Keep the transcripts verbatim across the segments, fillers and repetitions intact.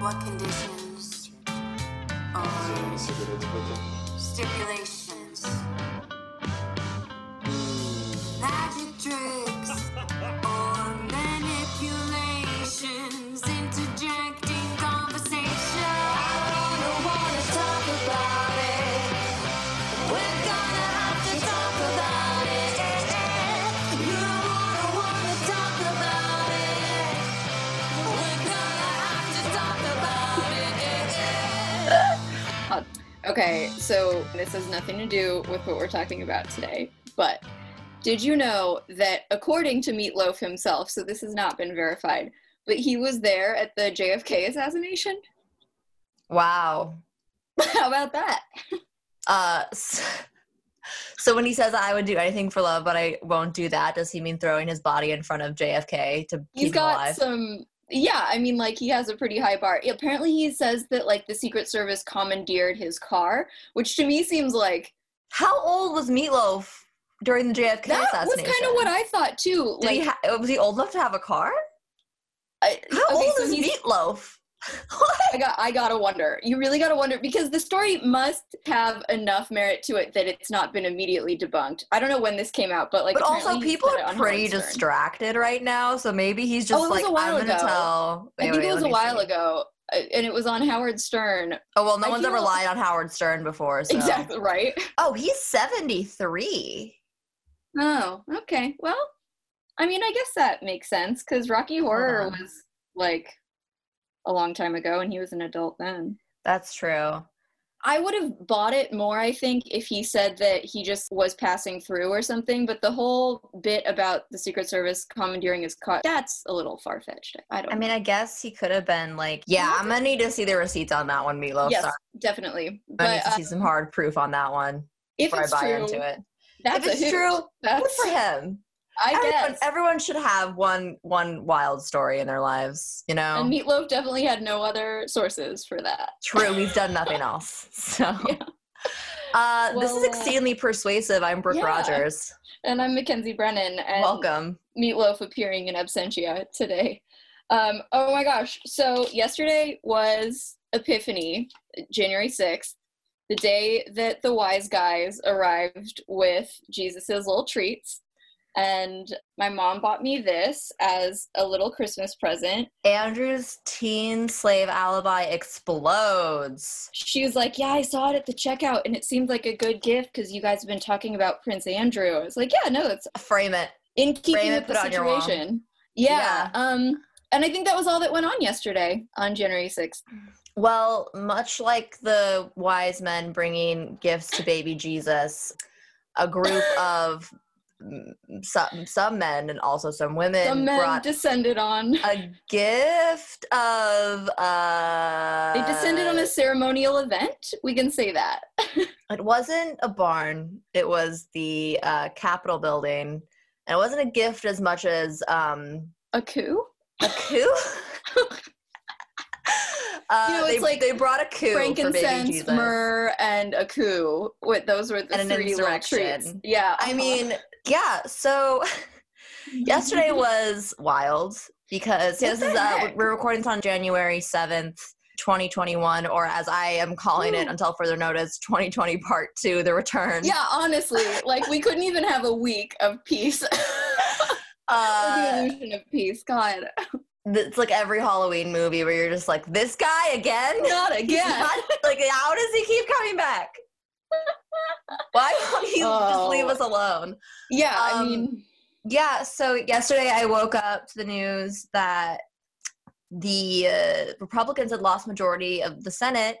what conditions are stipulations, magic tricks, or manipulations, interjecting conversation. I don't want to talk about it. We're gonna have to talk about it. You don't want to talk about it. We're gonna have to talk about it. Okay, so this has nothing to do with what we're talking about today, but did you know that according to Meatloaf himself, so this has not been verified, but he was there at the J F K assassination? Wow. How about that? Uh, so, so when he says, I would do anything for love, but I won't do that, does he mean throwing his body in front of J F K to He's keep him got alive? some, yeah, I mean, like, he has a pretty high bar. Apparently he says that, like, the Secret Service commandeered his car, which to me seems like... How old was Meatloaf during the J F K that assassination? That was kind of what I thought, too. Did like, he ha- was he old enough to have a car? I, How okay, old so is Meatloaf? I got, I gotta wonder. You really gotta wonder, because the story must have enough merit to it that it's not been immediately debunked. I don't know when this came out, but like. But also, people are pretty distracted right now, so maybe he's just oh, it was like, a while I'm ago. gonna tell. Wait, I think wait, it was a while see. ago, and it was on Howard Stern. Oh well, no I one's ever lied on Howard Stern before. So. Exactly right. Oh, he's seventy-three. Oh, okay. Well, I mean, I guess that makes sense, because Rocky Horror uh-huh. was, like, a long time ago, and he was an adult then. That's true. I would have bought it more, I think, if he said that he just was passing through or something, but the whole bit about the Secret Service commandeering his car, that's a little far-fetched. I don't I know. mean, I guess he could have been like, yeah, I'm going to need to see the receipts on that one, Meatloaf. Yes, Sorry. definitely. But, I need to uh, see some hard proof on that one if before it's I buy true, into it. That's if it's true, that's... good for him. I everyone, guess. Everyone should have one one wild story in their lives, you know? And Meatloaf definitely had no other sources for that. True, we've done nothing else. So, yeah. uh, well, this is exceedingly uh, persuasive. I'm Brooke yeah. Rogers. And I'm Mackenzie Brennan. And welcome. Meatloaf appearing in absentia today. Um, oh my gosh. So yesterday was Epiphany, January sixth. The day that the wise guys arrived with Jesus's little treats. And my mom bought me this as a little Christmas present. Andrew's teen slave alibi explodes. She was like, yeah, I saw it at the checkout, and it seemed like a good gift because you guys have been talking about Prince Andrew. I was like, yeah, no, that's... Frame it. In keeping with the situation. Yeah. yeah. Um, and I think that was all that went on yesterday, on January sixth. Well, much like the wise men bringing gifts to baby Jesus, a group of some some men and also some women some men brought descended on a gift of uh they descended on a ceremonial event. We can say that. It wasn't a barn. It was the uh Capitol building, and it wasn't a gift as much as um a coup a coup. Uh, you know, it's they, like they brought a coup, frankincense, myrrh, and a coup. With those were the and three little treats. Yeah, I mean, yeah. So yesterday was wild because yeah, this is uh, we're recording this on January seventh, twenty twenty-one, or as I am calling Ooh. it until further notice, twenty twenty Part Two: The Return. Yeah, honestly, like we couldn't even have a week of peace. uh, the illusion of peace, God. It's like every Halloween movie where you're just like, this guy again? Not again. Not, like, how does he keep coming back? Why won't he oh. just leave us alone? Yeah, um, I mean. Yeah, so yesterday I woke up to the news that the uh, Republicans had lost majority of the Senate.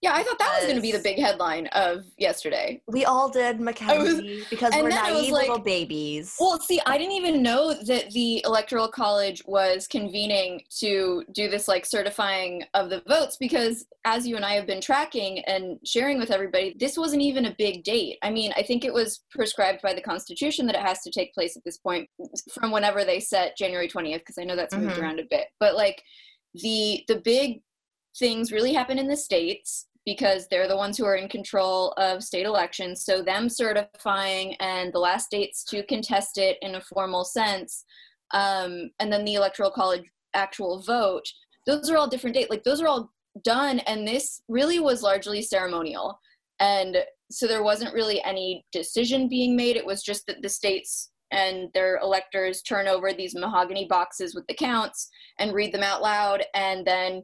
Yeah, I thought that was going to be the big headline of yesterday. We all did, Mackenzie, was, because we're naive like, little babies. Well, see, I didn't even know that the Electoral College was convening to do this, like, certifying of the votes, because as you and I have been tracking and sharing with everybody, this wasn't even a big date. I mean, I think it was prescribed by the Constitution that it has to take place at this point from whenever they set January twentieth, because I know that's moved mm-hmm. around a bit. But, like, the the big things really happen in the states, because they're the ones who are in control of state elections. So them certifying and the last states to contest it in a formal sense, um, and then the Electoral College actual vote, those are all different dates. Like, those are all done, and this really was largely ceremonial. And so there wasn't really any decision being made. It was just that the states and their electors turn over these mahogany boxes with the counts and read them out loud, and then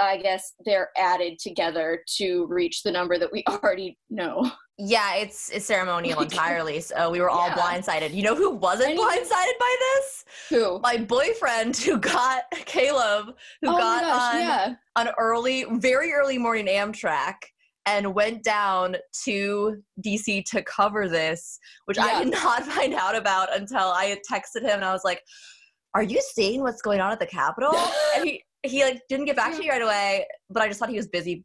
I guess they're added together to reach the number that we already know. Yeah, it's it's ceremonial entirely. So we were all yeah. blindsided. You know who wasn't blindsided by this? Who? My boyfriend, who got Caleb, who oh got gosh, on yeah. an early, very early morning Amtrak and went down to D C to cover this, which yeah. I did not find out about until I had texted him, and I was like, "Are you seeing what's going on at the Capitol?" And he he like didn't get back to me right away, but I just thought he was busy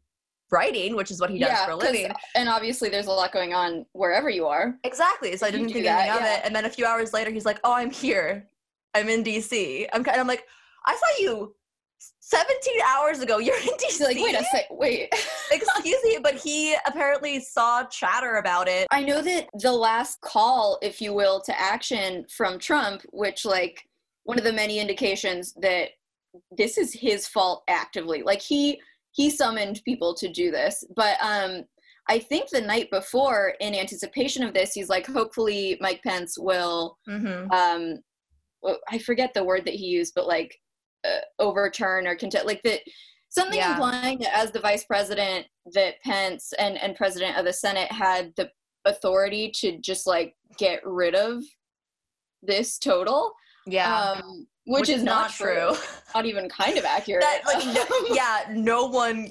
writing, which is what he does yeah, for a living. And obviously there's a lot going on wherever you are. Exactly. So I didn't think anything of yeah. it. And then a few hours later, he's like, "Oh, I'm here. I'm in D C" I'm kind of, I'm like, "I saw you seventeen hours ago. You're in D C" Like, wait a sec. Wait. Excuse me, but he apparently saw chatter about it. I know that the last call, if you will, to action from Trump, which, like, one of the many indications that this is his fault actively. Like, he he summoned people to do this. But um, I think the night before, in anticipation of this, he's like, hopefully Mike Pence will, mm-hmm. um, well, I forget the word that he used, but like uh, overturn or contest, like that, something yeah. implying that as the vice president, that Pence and, and president of the Senate had the authority to just like get rid of this total. Yeah. Um, Which, Which is, is not, not true. true. Not even kind of accurate. That, like, no, yeah, no one,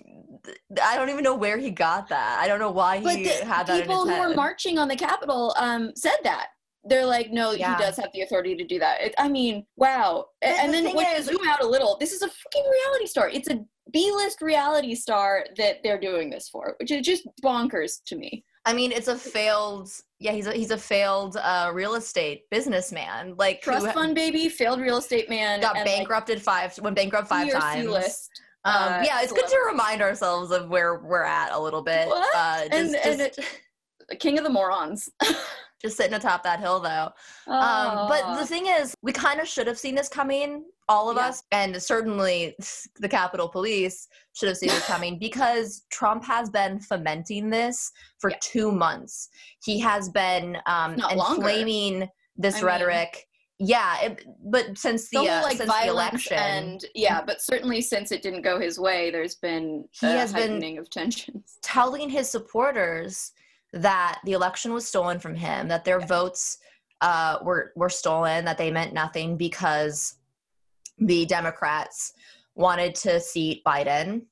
I don't even know where he got that. I don't know why he but the, had that in his head. People who were marching on the Capitol um, said that. They're like, no, yeah. he does have the authority to do that. It, I mean, wow. And, and the then when you zoom out a little, this is a freaking reality star. It's a B-list reality star that they're doing this for, which is just bonkers to me. I mean, it's a failed, yeah, he's a, he's a failed uh, real estate businessman. Like, trust who, fund baby, failed real estate man. Got and bankrupted like, five, went bankrupt five times. C-list, um, uh, yeah, it's celebrity. Good to remind ourselves of where we're at a little bit. What? Uh, just, and, and just, it, king of the morons. Just sitting atop that hill, though. Oh. Um, but the thing is, we kind of should have seen this coming, all of yeah. us, and certainly the Capitol Police should have seen this coming, because Trump has been fomenting this for yeah. two months. He has been um, inflaming longer. this I rhetoric. Mean, yeah, it, but since the, uh, like since the election. And, yeah, but certainly since it didn't go his way, there's been he a has heightening been of tensions. Telling his supporters that the election was stolen from him, that their yeah. votes uh, were, were stolen, that they meant nothing because the Democrats wanted to seat Biden,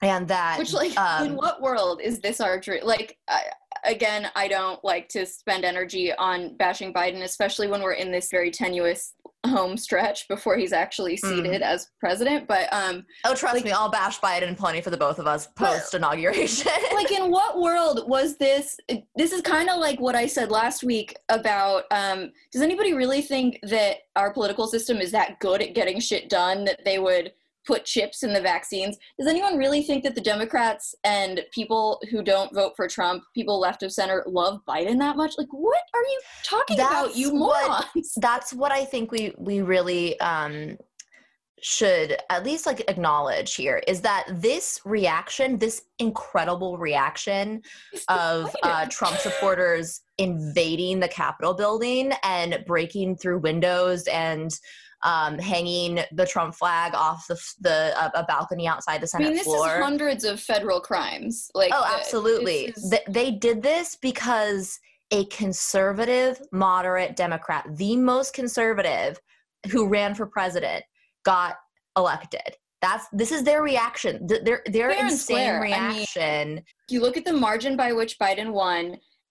and that which like um, in what world is this our dream? Like I, again, I don't like to spend energy on bashing Biden, especially when we're in this very tenuous home stretch before he's actually seated mm. as president. But um, oh, trust like, me, I'll bash Biden plenty for the both of us post inauguration. Like, in what world was this? This is kind of like what I said last week about um, does anybody really think that our political system is that good at getting shit done that they would put chips in the vaccines? Does anyone really think that the Democrats and people who don't vote for Trump, people left of center, love Biden that much? Like, what are you talking that's about, you morons? What, that's what I think we, we really um, should at least, like, acknowledge here, is that this reaction, this incredible reaction of uh, Trump supporters invading the Capitol building and breaking through windows and Um, hanging the Trump flag off the the uh, a balcony outside the Senate floor. I mean, this floor. is hundreds of federal crimes. Like, oh, absolutely. Is- Th- they did this because a conservative, moderate Democrat, the most conservative, who ran for president, got elected. That's this is their reaction. Th- their their Fair insane reaction. I mean, you look at the margin by which Biden won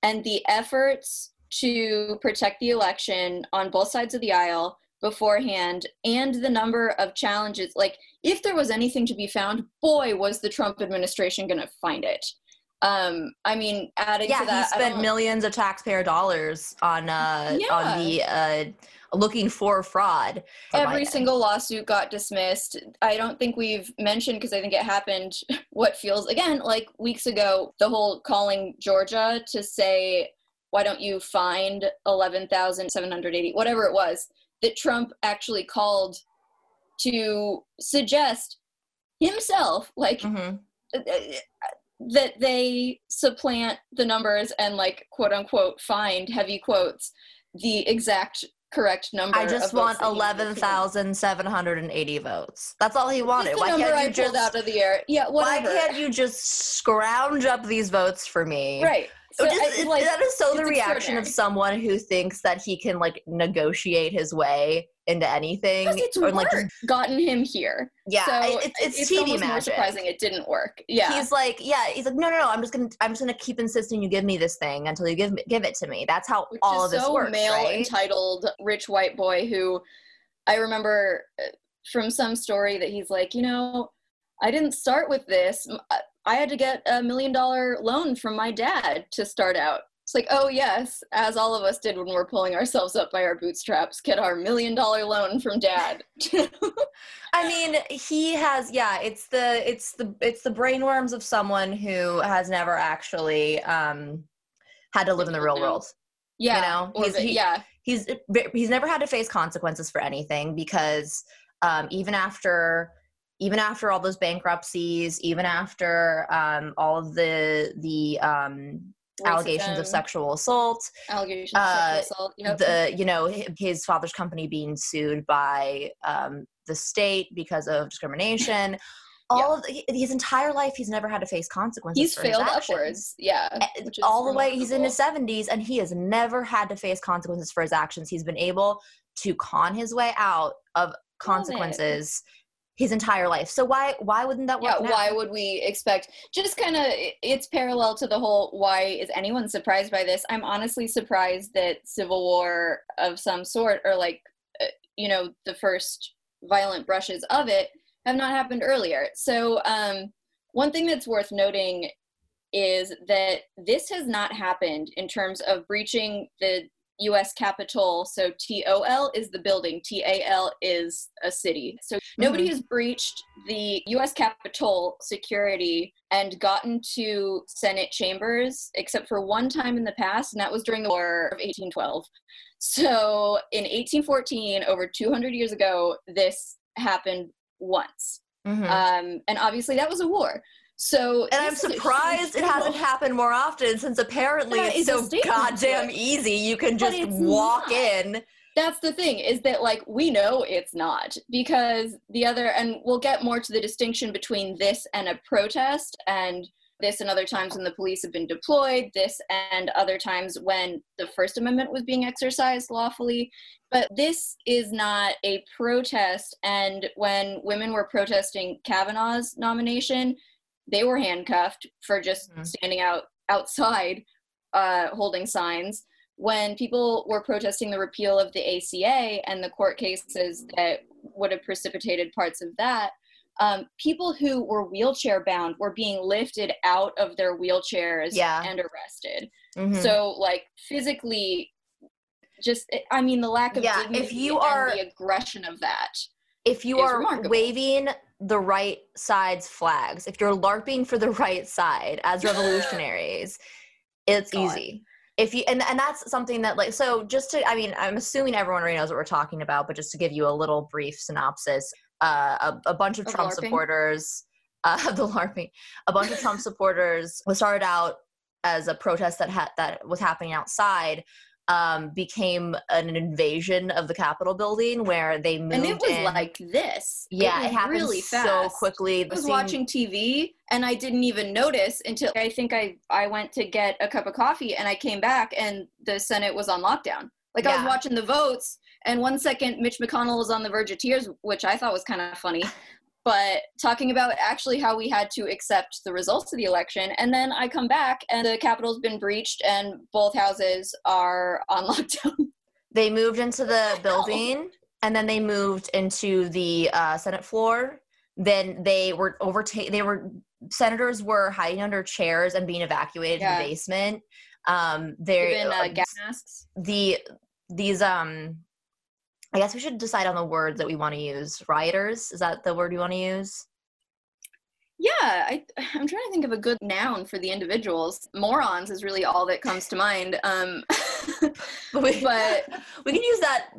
and the efforts to protect the election on both sides of the aisle beforehand, and the number of challenges. Like, if there was anything to be found, boy, was the Trump administration going to find it. Um, I mean, adding yeah, to that, he spent millions of taxpayer dollars on uh, yeah. on the uh, looking for fraud. Every single lawsuit got dismissed. I don't think we've mentioned, because I think it happened what feels again like weeks ago. The whole calling Georgia to say, why don't you find eleven thousand seven hundred eighty, whatever it was, that Trump actually called to suggest himself, like, mm-hmm. that they supplant the numbers and, like, quote unquote, find, heavy quotes, the exact correct number. I just want eleven thousand seven hundred eighty votes. That's all he wanted. Why can't I you just out of the air? Yeah, whatever. Why can't you just scrounge up these votes for me? Right. So just, I, like, that is so the reaction of someone who thinks that he can, like, negotiate his way into anything. Because it's or, like, gotten him here. Yeah, so it's, it's, it's T V magic. It's almost more surprising it didn't work. Yeah, he's like, yeah, he's like, no, no, no, I'm just gonna, I'm just gonna keep insisting you give me this thing until you give, give it to me. That's how Which all of this so works. So male right? entitled rich white boy who, I remember from some story that he's like, you know, I didn't start with this. I had to get a million dollar loan from my dad to start out. It's like, oh yes, as all of us did when we're pulling ourselves up by our bootstraps, get our million dollar loan from dad. I mean, he has, yeah, it's the, it's the, it's the brainworms of someone who has never actually um, had to live in the real world. Yeah. You know, he's, he, yeah. he's, he's never had to face consequences for anything because um, even after Even after all those bankruptcies, even after um, all of the the um, allegations of sexual assault, allegations uh, of sexual assault, yep. the you know his father's company being sued by um, the state because of discrimination. All yeah. of the, his entire life, he's never had to face consequences. He's for failed his actions. upwards, yeah. All the way, he's in his seventies, and he has never had to face consequences for his actions. He's been able to con his way out of consequences his entire life. So why why wouldn't that work? Yeah, now? Why would we expect? Just kind of, it's parallel to the whole, why is anyone surprised by this? I'm honestly surprised that civil war of some sort, or like, you know, the first violent brushes of it, have not happened earlier. So um, one thing that's worth noting is that this has not happened in terms of breaching the U S Capitol. So T O L is the building, T A L is a city. So mm-hmm. nobody has breached the U S Capitol security and gotten to Senate chambers, except for one time in the past, and that was during the War of eighteen twelve. So in eighteen fourteen, over two hundred years ago, this happened once. Mm-hmm. Um, and obviously that was a war. So, and I'm surprised it hasn't happened more often, since apparently it's so goddamn easy. You can just walk in. That's the thing, is that, like, we know it's not, because the other, and we'll get more to the distinction between this and a protest, and this and other times when the police have been deployed, this and other times when the First Amendment was being exercised lawfully. But this is not a protest, and when women were protesting Kavanaugh's nomination, they were handcuffed for just mm-hmm. standing out outside uh, holding signs. When people were protesting the repeal of the A C A and the court cases that would have precipitated parts of that, um, people who were wheelchair bound were being lifted out of their wheelchairs yeah. and arrested. Mm-hmm. So, like, physically, just, I mean, the lack of yeah, dignity if you are, and the aggression of that. If you are remarkable. waving the right side's flags, if you're LARPing for the right side as revolutionaries, it's God. easy. If you and, and that's something that, like, so just to, I mean, I'm assuming everyone already knows what we're talking about, but just to give you a little brief synopsis, uh, a, a bunch of, of Trump LARPing. supporters, uh, the LARPing, a bunch of Trump supporters, what started out as a protest that ha- that was happening outside, Um, became an invasion of the Capitol building, where they moved in. And it was in. like this. Yeah, it, it happened really fast. so quickly. I was scene- watching T V, and I didn't even notice until I think I, I went to get a cup of coffee, and I came back, and the Senate was on lockdown. Like, yeah. I was watching the votes, and one second, Mitch McConnell was on the verge of tears, which I thought was kind of funny. But talking about actually how we had to accept the results of the election. And then I come back and the Capitol's been breached and both houses are on lockdown. They moved into the building and then they moved into the uh, Senate floor. Then they were overtaken. They were, senators were hiding under chairs and being evacuated yeah. in the basement. Um, there, Even uh, gas masks. The, these, um, I guess we should decide on the word that we want to use. Rioters? Is that the word you want to use? Yeah, I, I'm trying to think of a good noun for the individuals. Morons is really all that comes to mind. Um, but we can use that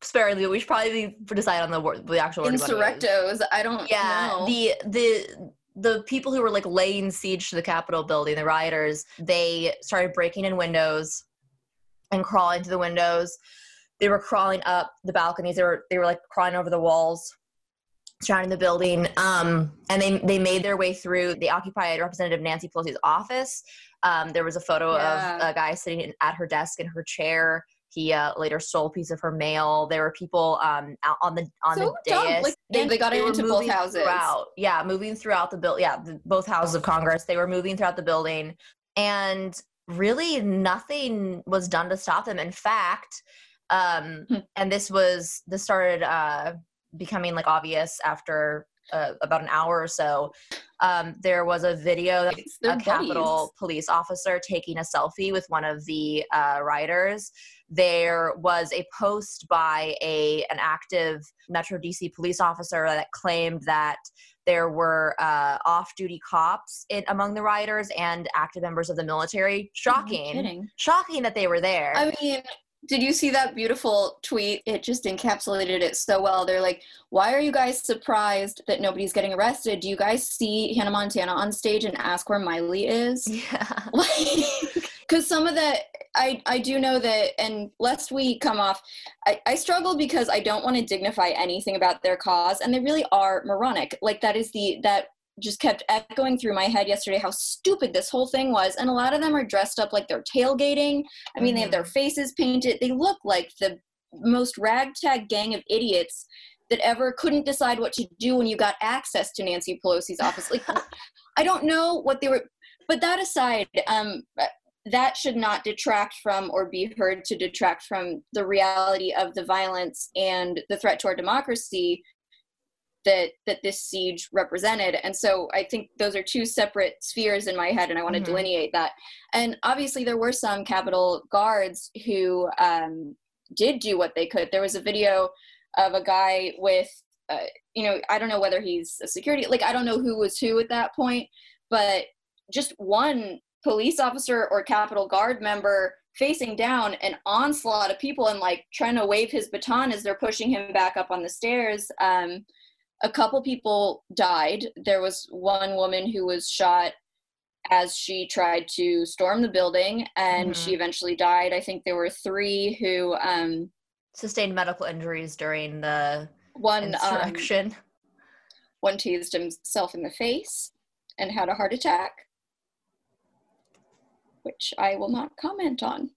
sparingly, but we should probably decide on the word, the actual word. Insurrectos, I don't yeah, know. Yeah, the, the the people who were like laying siege to the Capitol building, the rioters, they started breaking in windows and crawling to the windows. They were crawling up the balconies. They were, they were like crawling over the walls, surrounding the building, um, and they they made their way through. They occupied Representative Nancy Pelosi's office. Um, there was a photo yeah. of a guy sitting in, at her desk in her chair. He uh, later stole a piece of her mail. There were people um, out on the on so the dumb. dais. Like, they, they got they into both houses. Throughout. Yeah, moving throughout the building. Yeah, the, both houses of Congress. They were moving throughout the building, and really nothing was done to stop them. In fact, um, hmm. and this was this started. Uh, becoming like obvious after uh, about an hour or so, um, there was a video of a Capitol police officer taking a selfie with one of the uh, rioters. There was a post by a an active Metro D C police officer that claimed that there were uh, off-duty cops in, among the rioters and active members of the military. Shocking. No kidding. Shocking that they were there. I mean... Did you see that beautiful tweet? It just encapsulated it so well. They're like, why are you guys surprised that nobody's getting arrested? Do you guys see Hannah Montana on stage and ask where Miley is? Yeah. Like, because some of that, I, I do know that, and lest we come off, I, I struggle because I don't want to dignify anything about their cause, and they really are moronic. Like, that is the, that just kept echoing through my head yesterday how stupid this whole thing was. And a lot of them are dressed up like they're tailgating. I mean, mm-hmm. they have their faces painted. They look like the most ragtag gang of idiots that ever couldn't decide what to do when you got access to Nancy Pelosi's office. Like, I don't know what they were, but that aside, um, that should not detract from or be heard to detract from the reality of the violence and the threat to our democracy that that this siege represented. And so I think those are two separate spheres in my head, and I want to mm-hmm. delineate that. And obviously there were some Capitol guards who um, did do what they could. There was a video of a guy with, uh, you know, I don't know whether he's a security, like I don't know who was who at that point, but just one police officer or Capitol Guard member facing down an onslaught of people and like trying to wave his baton as they're pushing him back up on the stairs. Um, A couple people died. There was one woman who was shot as she tried to storm the building, and mm-hmm. she eventually died. I think there were three who um, sustained medical injuries during the one, insurrection. Um, one tased himself in the face and had a heart attack, which I will not comment on.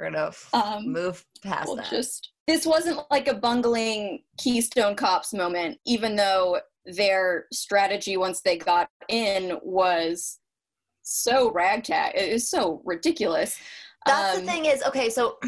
We're gonna um, move past we'll that. Just, this wasn't like a bungling Keystone Cops moment, even though their strategy once they got in was so ragtag. It was so ridiculous. That's um, the thing is, okay, so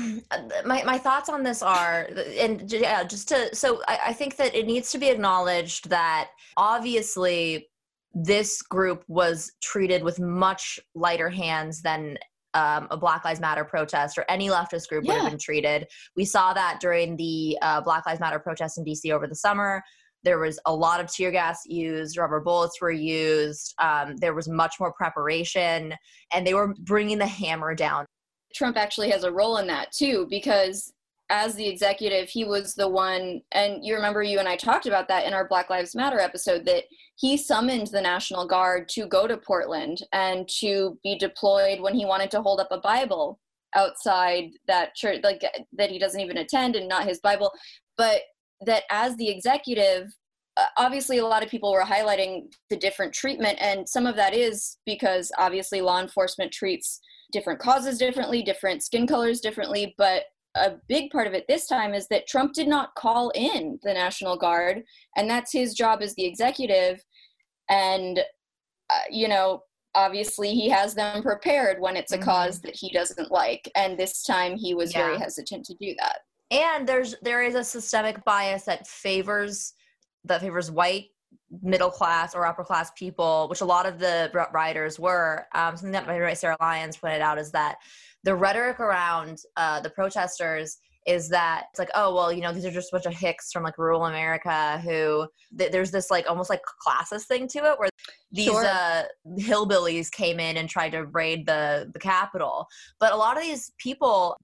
my, my thoughts on this are, and yeah, just to, so I, I think that it needs to be acknowledged that obviously this group was treated with much lighter hands than Um, a Black Lives Matter protest or any leftist group yeah. would have been treated. We saw that during the uh, Black Lives Matter protest in D C over the summer. There was a lot of tear gas used, rubber bullets were used. Um, there was much more preparation, and they were bringing the hammer down. Trump actually has a role in that too, because as the executive, he was the one, and you remember you and I talked about that in our Black Lives Matter episode, that he summoned the National Guard to go to Portland and to be deployed when he wanted to hold up a Bible outside that church, like that he doesn't even attend and not his Bible. But that as the executive, obviously a lot of people were highlighting the different treatment, and some of that is because obviously law enforcement treats different causes differently, different skin colors differently, but a big part of it this time is that Trump did not call in the National Guard, and that's his job as the executive. And, uh, you know, obviously he has them prepared when it's a mm-hmm. cause that he doesn't like. And this time he was yeah. very hesitant to do that. And there's, there is a systemic bias that favors, that favors white, middle class or upper class people, which a lot of the rioters were. Um, something that my Sarah Lyons pointed out is that the rhetoric around uh, the protesters is that it's like, oh, well, you know, these are just a bunch of hicks from like rural America who th- there's this like almost like classist thing to it where these sure. uh, hillbillies came in and tried to raid the, the Capitol. But a lot of these people,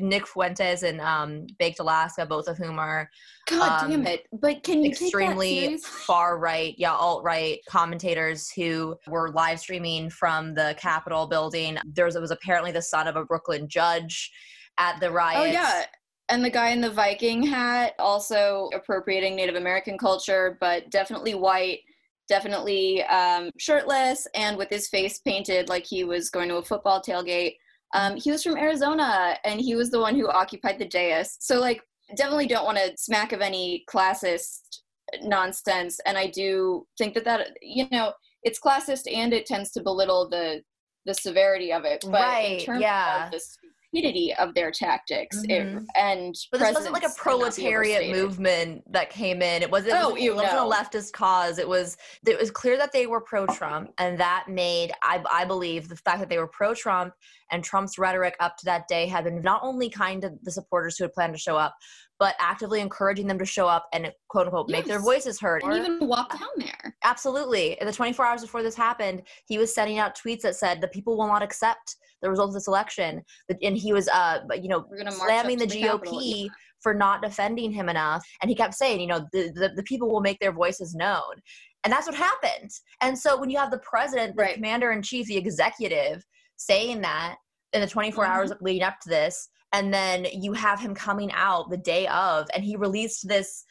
Nick Fuentes and um, Baked Alaska, both of whom are God um, damn it. But can you extremely far right, yeah, alt right commentators who were live streaming from the Capitol building. There was, it was apparently the son of a Brooklyn judge at the riots. Oh, yeah. And the guy in the Viking hat also appropriating Native American culture, but definitely white, definitely um, shirtless, and with his face painted like he was going to a football tailgate. Um, he was from Arizona, and he was the one who occupied the dais. So, like, definitely don't want to smack of any classist nonsense. And I do think that that, you know, it's classist and it tends to belittle the the severity of it. But right, in terms yeah. of the stupidity of their tactics, mm-hmm. it, and but this wasn't like a proletariat movement that came in. It wasn't, oh, it wasn't, it wasn't a leftist cause. It was it was clear that they were pro-Trump, and that made, I, I believe, the fact that they were pro-Trump and Trump's rhetoric up to that day had been not only kind to the supporters who had planned to show up, but actively encouraging them to show up and, quote unquote, yes. make their voices heard. And even walk down there. Absolutely. In the twenty-four hours before this happened, he was sending out tweets that said, the people will not accept the results of this election. And he was, uh, you know, slamming the, the G O P Capitol, yeah. for not defending him enough. And he kept saying, you know, the, the, the people will make their voices known. And that's what happened. And so when you have the president, the right. commander-in-chief, the executive, saying that in the twenty-four mm-hmm. hours leading up to this, and then you have him coming out the day of, and he released this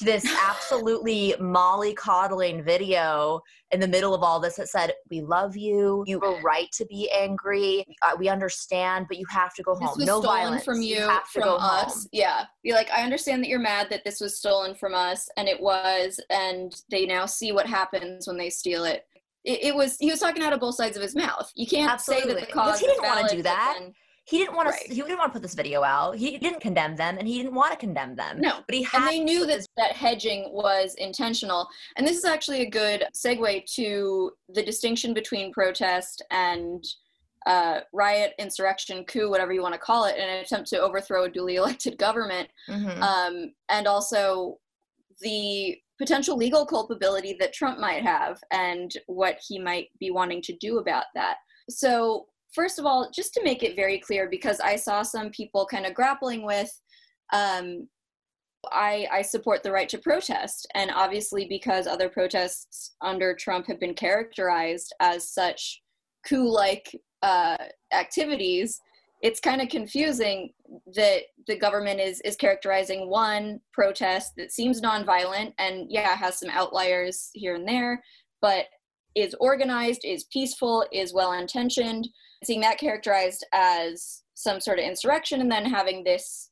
this absolutely mollycoddling video in the middle of all this that said, we love you, you were right to be angry, uh, we understand, but you have to go home. This was no stolen violence. From you, you have to from go us. Home. Yeah. You're like, I understand that you're mad that this was stolen from us, and it was, and they now see what happens when they steal it. It, it was, he was talking out of both sides of his mouth. You can't absolutely. Say that the cause is valid. He didn't want to do that. He didn't want right. to. He didn't want to put this video out. He didn't condemn them, and he didn't want to condemn them. No, but he had. And they knew that that hedging was intentional. And this is actually a good segue to the distinction between protest and uh, riot, insurrection, coup, whatever you want to call it, in an attempt to overthrow a duly elected government, mm-hmm. um, and also the potential legal culpability that Trump might have and what he might be wanting to do about that. So. First of all, just to make it very clear, because I saw some people kind of grappling with, um, I, I support the right to protest. And obviously because other protests under Trump have been characterized as such coup-like uh, activities, it's kind of confusing that the government is, is characterizing one protest that seems nonviolent and yeah, has some outliers here and there, but is organized, is peaceful, is well-intentioned. Seeing that characterized as some sort of insurrection and then having this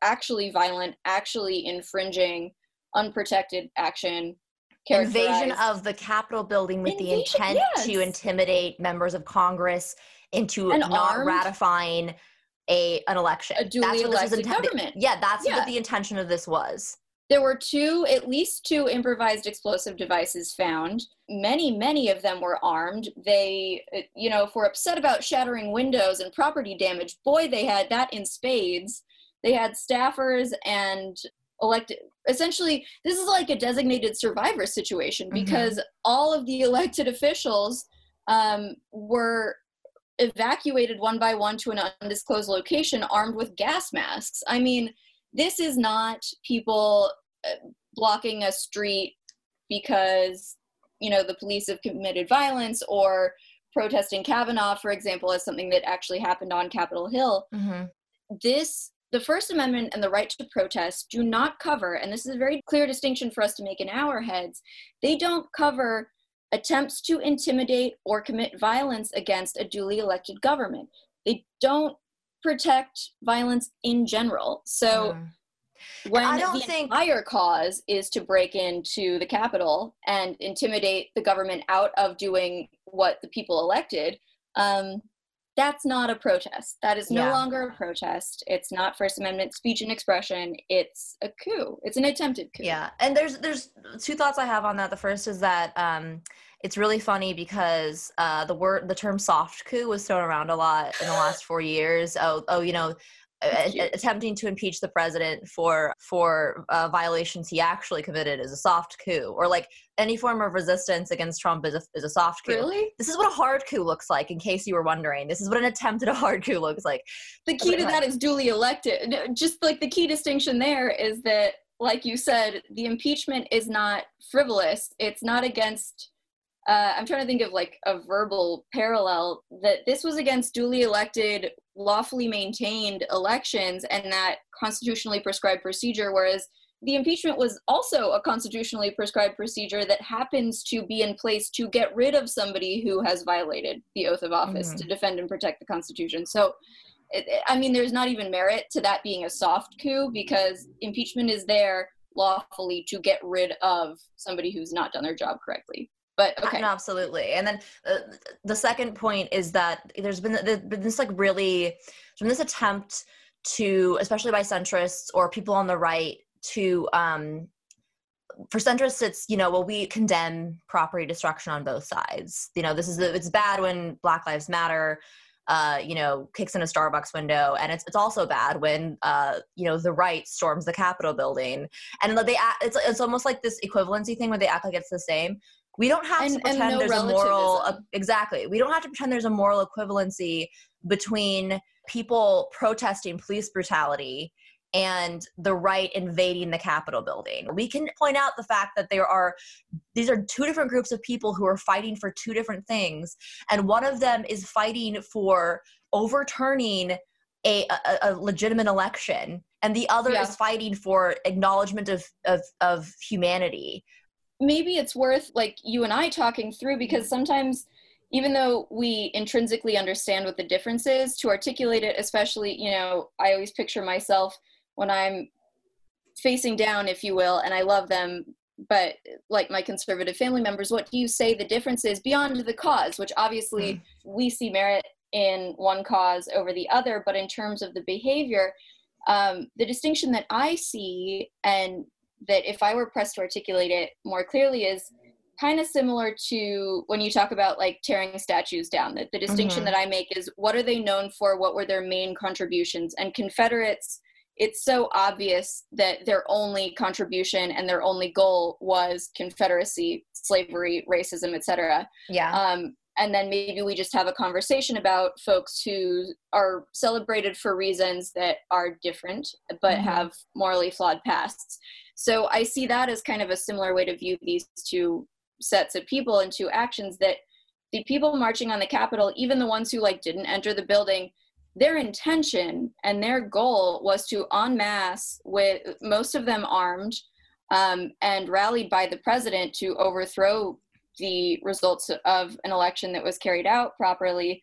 actually violent, actually infringing, unprotected action. Invasion of the Capitol building with invasion, the intent yes. to intimidate members of Congress into and not armed, ratifying a an election. A duly that's what elected this was government. Yeah, that's yeah. what the intention of this was. There were two, at least two improvised explosive devices found. Many, many of them were armed. They, you know, if we're upset about shattering windows and property damage, boy, they had that in spades. They had staffers and elected, essentially, this is like a designated survivor situation because mm-hmm. all of the elected officials um, were evacuated one by one to an undisclosed location armed with gas masks. I mean, this is not people blocking a street because, you know, the police have committed violence or protesting Kavanaugh, for example, as something that actually happened on Capitol Hill. Mm-hmm. This, the First Amendment and the right to protest do not cover, and this is a very clear distinction for us to make in our heads, they don't cover attempts to intimidate or commit violence against a duly elected government. They don't protect violence in general. So mm. when I don't the think... entire cause is to break into the Capitol and intimidate the government out of doing what the people elected, um, that's not a protest. That is no yeah. longer a protest. It's not First Amendment speech and expression. It's a coup. It's an attempted coup. Yeah. And there's there's two thoughts I have on that. The first is that um, it's really funny because uh, the word, the term soft coup was thrown around a lot in the last four years. Oh, oh, you know, attempting to impeach the president for for uh, violations he actually committed is a soft coup, or like any form of resistance against Trump is a, is a soft coup. Really? This is what a hard coup looks like, in case you were wondering. This is what an attempt at a hard coup looks like. The key to that is duly elected. Just like the key distinction there is that, like you said, the impeachment is not frivolous. It's not against, uh, I'm trying to think of like a verbal parallel, that this was against duly elected, lawfully maintained elections and that constitutionally prescribed procedure, whereas the impeachment was also a constitutionally prescribed procedure that happens to be in place to get rid of somebody who has violated the oath of office, mm-hmm. to defend and protect the Constitution. So, it, I mean, there's not even merit to that being a soft coup, because impeachment is there lawfully to get rid of somebody who's not done their job correctly. But okay. Absolutely. And then uh, the second point is that there's been, there's been this like really, from this attempt to, especially by centrists or people on the right, to um for centrists, it's, you know, well, we condemn property destruction on both sides. You know, this is the, it's bad when Black Lives Matter uh you know kicks in a Starbucks window, and it's it's also bad when uh you know the right storms the Capitol building, and they act, it's it's almost like this equivalency thing where they act like it's the same. We don't have and, to pretend no there's relativism. a moral uh, exactly. We don't have to pretend there's a moral equivalency between people protesting police brutality and the right invading the Capitol building. We can point out the fact that there are, these are two different groups of people who are fighting for two different things. And one of them is fighting for overturning a, a, a legitimate election. And the other yeah. is fighting for acknowledgement of, of, of humanity. Maybe it's worth like you and I talking through, because sometimes even though we intrinsically understand what the difference is, to articulate it, especially, you know, I always picture myself when I'm facing down, if you will, and I love them, but like my conservative family members, what do you say the difference is beyond the cause, which obviously mm. we see merit in one cause over the other, but in terms of the behavior, um, the distinction that I see, and that if I were pressed to articulate it more clearly, is kind of similar to when you talk about like tearing statues down, that the distinction mm-hmm. that I make is, what are they known for? What were their main contributions? And Confederates, it's so obvious that their only contribution and their only goal was Confederacy, slavery, racism, et cetera. Yeah. Um, and then maybe we just have a conversation about folks who are celebrated for reasons that are different, but mm-hmm. have morally flawed pasts. So I see that as kind of a similar way to view these two sets of people and two actions, that the people marching on the Capitol, even the ones who like didn't enter the building, their intention and their goal was to en masse, with most of them armed, um, and rallied by the president to overthrow the results of an election that was carried out properly,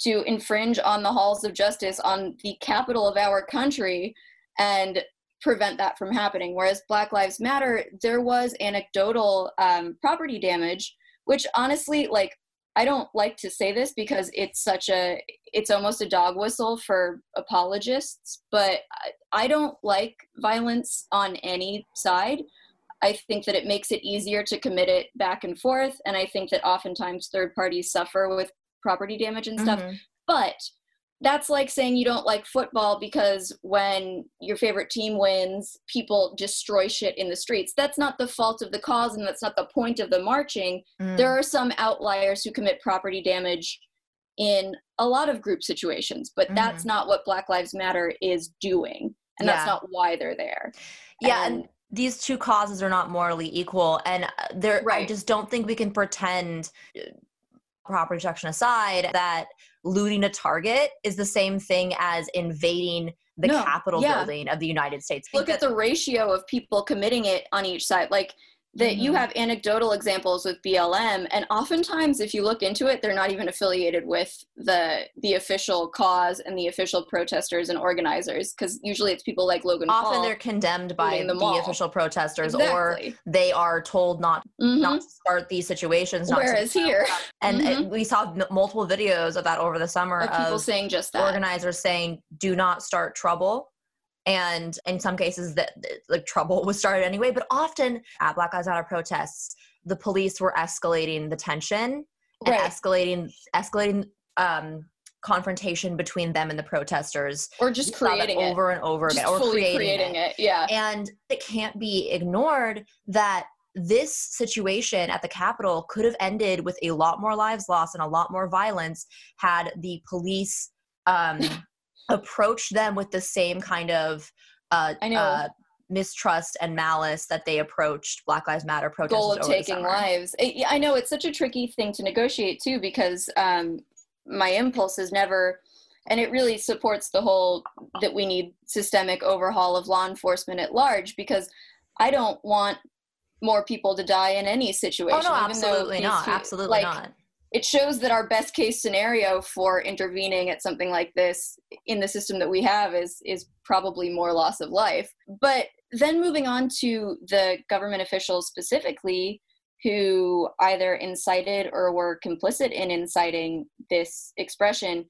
to infringe on the halls of justice on the capital of our country and prevent that from happening. Whereas Black Lives Matter, there was anecdotal um, property damage, which honestly, like, I don't like to say this because it's such a, it's almost a dog whistle for apologists, but I don't like violence on any side. I think that it makes it easier to commit it back and forth. And I think that oftentimes third parties suffer with property damage and stuff. Mm-hmm. But that's like saying you don't like football because when your favorite team wins, people destroy shit in the streets. That's not the fault of the cause, and that's not the point of the marching. Mm. There are some outliers who commit property damage in a lot of group situations, but mm-hmm. that's not what Black Lives Matter is doing, and yeah. that's not why they're there. Yeah, and, and these two causes are not morally equal, and there, right. I just don't think we can pretend, property protection aside, that looting a Target is the same thing as invading the no, Capitol yeah. building of the United States. Look at the ratio of people committing it on each side. Like that, mm-hmm. you have anecdotal examples with B L M, and oftentimes if you look into it, they're not even affiliated with the the official cause and the official protesters and organizers, because usually it's people like Logan Paul. Often they're condemned by the, the official protesters, exactly. or they are told not mm-hmm. not to start these situations. Not Whereas to here. And mm-hmm. it, we saw m- multiple videos of that over the summer, of, of people saying just that. Organizers saying, do not start trouble. And in some cases, that like trouble was started anyway. But often at Black Lives Matter protests, the police were escalating the tension and right. escalating, escalating um, confrontation between them and the protesters. Or just creating it. Over and over again. Or creating, creating it. it. Yeah. And it can't be ignored that this situation at the Capitol could have ended with a lot more lives lost and a lot more violence had the police um, approached them with the same kind of uh, I know. Uh, mistrust and malice that they approached Black Lives Matter protesters. Goal of over taking lives. It, I know it's such a tricky thing to negotiate too, because um, my impulse is never, and it really supports the whole that we need systemic overhaul of law enforcement at large, because I don't want more people to die in any situation. Oh, no, absolutely not. Two, absolutely like, not. It shows that our best case scenario for intervening at something like this in the system that we have is is probably more loss of life. But then moving on to the government officials specifically who either incited or were complicit in inciting this expression,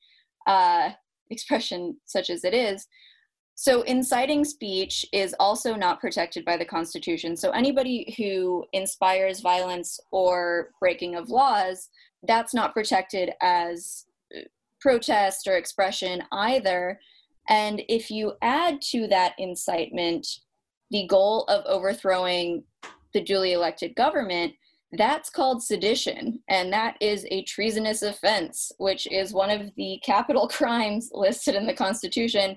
uh, expression such as it is. So inciting speech is also not protected by the Constitution. So anybody who inspires violence or breaking of laws, that's not protected as protest or expression either. And if you add to that incitement the goal of overthrowing the duly elected government, that's called sedition, and that is a treasonous offense, which is one of the capital crimes listed in the Constitution.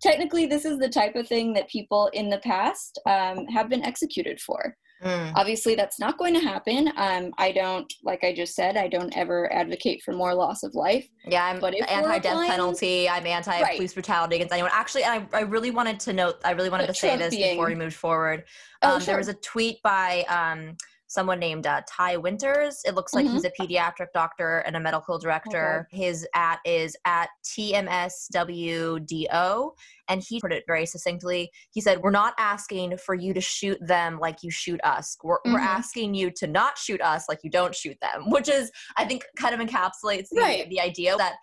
Technically, this is the type of thing that people in the past um, have been executed for. Mm. Obviously, that's not going to happen. Um, I don't, like I just said, I don't ever advocate for more loss of life. Yeah, I'm but anti-death applying, penalty. I'm anti-police right. brutality against anyone. Actually, I, I really wanted to note, I really wanted but to Trump say this being, before we moved forward. Um, oh, sure. There was a tweet by um, someone named uh, Ty Winters. It looks like mm-hmm. he's a pediatric doctor and a medical director. Okay. His at is at T M S W D O. And he put it very succinctly. He said, we're not asking for you to shoot them like you shoot us. We're, mm-hmm. we're asking you to not shoot us like you don't shoot them, which is, I think, kind of encapsulates right. the, the idea that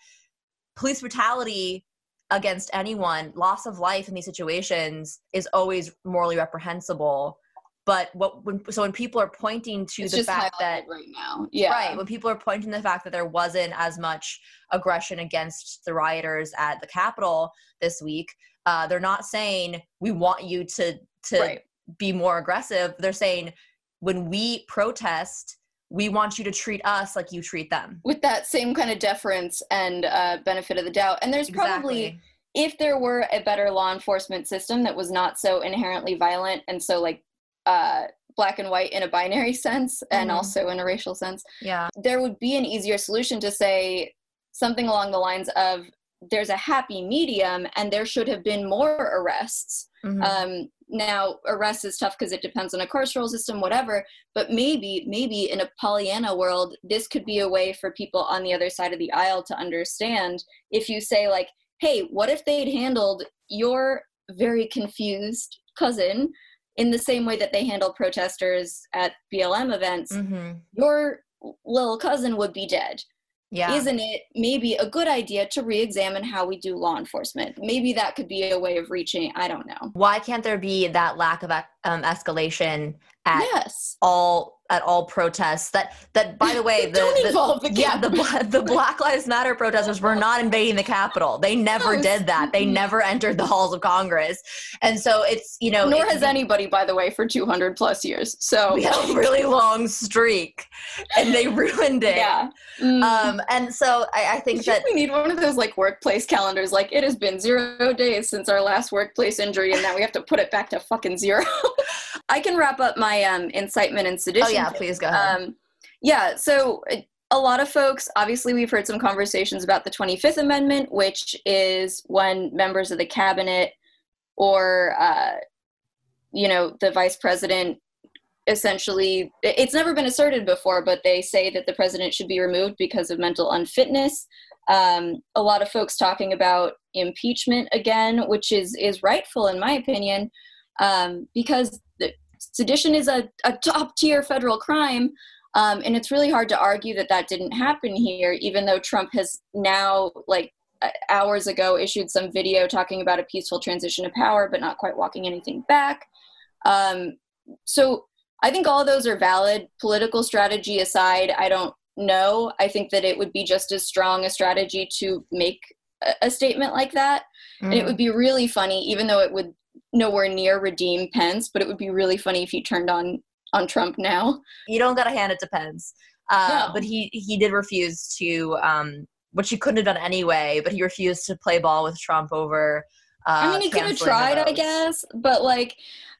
police brutality against anyone, loss of life in these situations, is always morally reprehensible. But what when so when people are pointing to it's the fact that right now, yeah, right when people are pointing to the fact that there wasn't as much aggression against the rioters at the Capitol this week, uh, they're not saying we want you to to right. be more aggressive. They're saying when we protest, we want you to treat us like you treat them, with that same kind of deference and uh, benefit of the doubt. And there's probably. Exactly. If there were a better law enforcement system that was not so inherently violent and so like. Uh, black and white in a binary sense and mm-hmm. also in a racial sense, yeah. there would be an easier solution to say something along the lines of there's a happy medium and there should have been more arrests. Mm-hmm. Um, now, arrests is tough because it depends on a carceral system, whatever, but maybe, maybe in a Pollyanna world, this could be a way for people on the other side of the aisle to understand if you say like, hey, what if they'd handled your very confused cousin in the same way that they handle protesters at B L M events, mm-hmm. your little cousin would be dead. Yeah. Isn't it maybe a good idea to re-examine how we do law enforcement? Maybe that could be a way of reaching, I don't know. Why can't there be that lack of um, escalation at yes. all at all protests that that by the way the, the, the yeah the, the Black Lives Matter protesters were not invading the Capitol. They never yes. did that. They never entered the halls of Congress. And so it's, you know, nor has anybody, by the way, for two hundred plus years. So we had a really long streak and they ruined it. Yeah. Mm-hmm. Um and so I, I think that we need one of those like workplace calendars, like it has been zero days since our last workplace injury and now we have to put it back to fucking zero. I can wrap up my um incitement and sedition. Oh, yeah. Yeah, please go ahead. Um, yeah, so a lot of folks, obviously we've heard some conversations about the twenty-fifth Amendment, which is when members of the cabinet or, uh, you know, the vice president essentially, it's never been asserted before, but they say that the president should be removed because of mental unfitness. Um, a lot of folks talking about impeachment again, which is, is rightful in my opinion, um, because the sedition is a, a top-tier federal crime, um, and it's really hard to argue that that didn't happen here, even though Trump has now, like, hours ago issued some video talking about a peaceful transition of power, but not quite walking anything back. Um, so I think all of those are valid. Political strategy aside, I don't no. I think that it would be just as strong a strategy to make a, a statement like that. Mm-hmm. And it would be really funny, even though it would nowhere near redeem Pence, but it would be really funny if he turned on, on Trump now. You don't got to hand it to Pence. Uh, no. But he, he did refuse to, um, which he couldn't have done anyway, but he refused to play ball with Trump over Uh, I mean, he could have tried, I guess, but, like,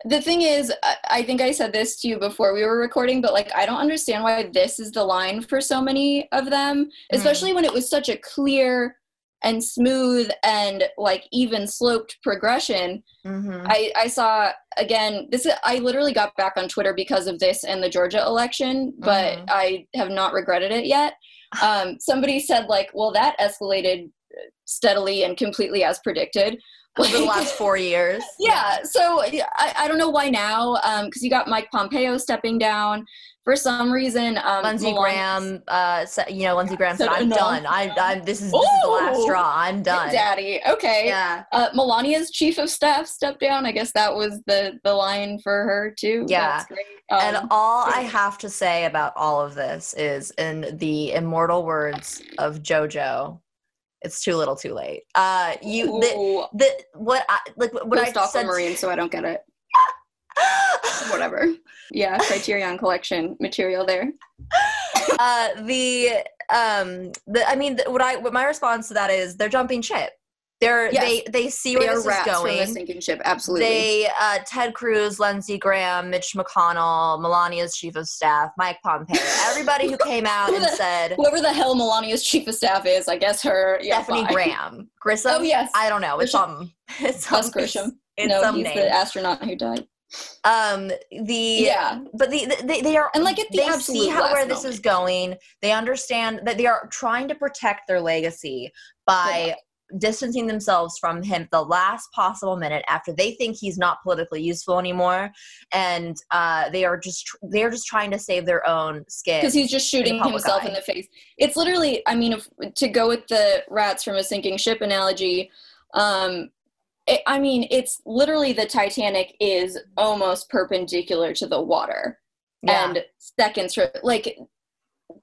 the thing is, I, I think I said this to you before we were recording, but, like, I don't understand why this is the line for so many of them, especially mm. when it was such a clear and smooth and, like, even-sloped progression. Mm-hmm. I, I saw, again, this. I literally got back on Twitter because of this and the Georgia election, but mm-hmm. I have not regretted it yet. Um, somebody said, like, well, that escalated steadily and completely as predicted. Over the last four years. Yeah. So I, I don't know why now, because um, you got Mike Pompeo stepping down for some reason. Um, Lindsey Graham, uh, you know, Lindsey Graham said, "I'm done. I'm, I'm this is, this is the last straw. I'm done, Daddy." Okay. Yeah. Uh, Melania's chief of staff stepped down. I guess that was the the line for her too. Yeah. That's great. Um, and all I have to say about all of this is, in the immortal words of JoJo, it's too little, too late. Uh, you, the, the what I like, what I said. Marine, so I don't get it. Whatever. Yeah, Criterion Collection material there. uh, the um, the I mean, the, what I what my response to that is, they're jumping ship. They're yes. they they see where they this is going. From the sinking ship, absolutely. They uh, Ted Cruz, Lindsey Graham, Mitch McConnell, Melania's chief of staff, Mike Pompeo, everybody who came out and the, said whoever the hell Melania's chief of staff is, I guess her yeah, Stephanie bye. Graham, Grissom. Oh yes, I don't know. It's some it's some Grisham. It's no, some he's name. The astronaut who died. Um, the yeah, but the, the they, they are and like at the they see how where this moment. is going. They understand that they are trying to protect their legacy by. Yeah. distancing themselves from him the last possible minute after they think he's not politically useful anymore, and uh, they are just tr- they're just trying to save their own skin because he's just shooting himself in the face. It's literally, I mean, if, to go with the rats from a sinking ship analogy, um, it, I mean, it's literally the Titanic is almost perpendicular to the water, yeah. and seconds from, like,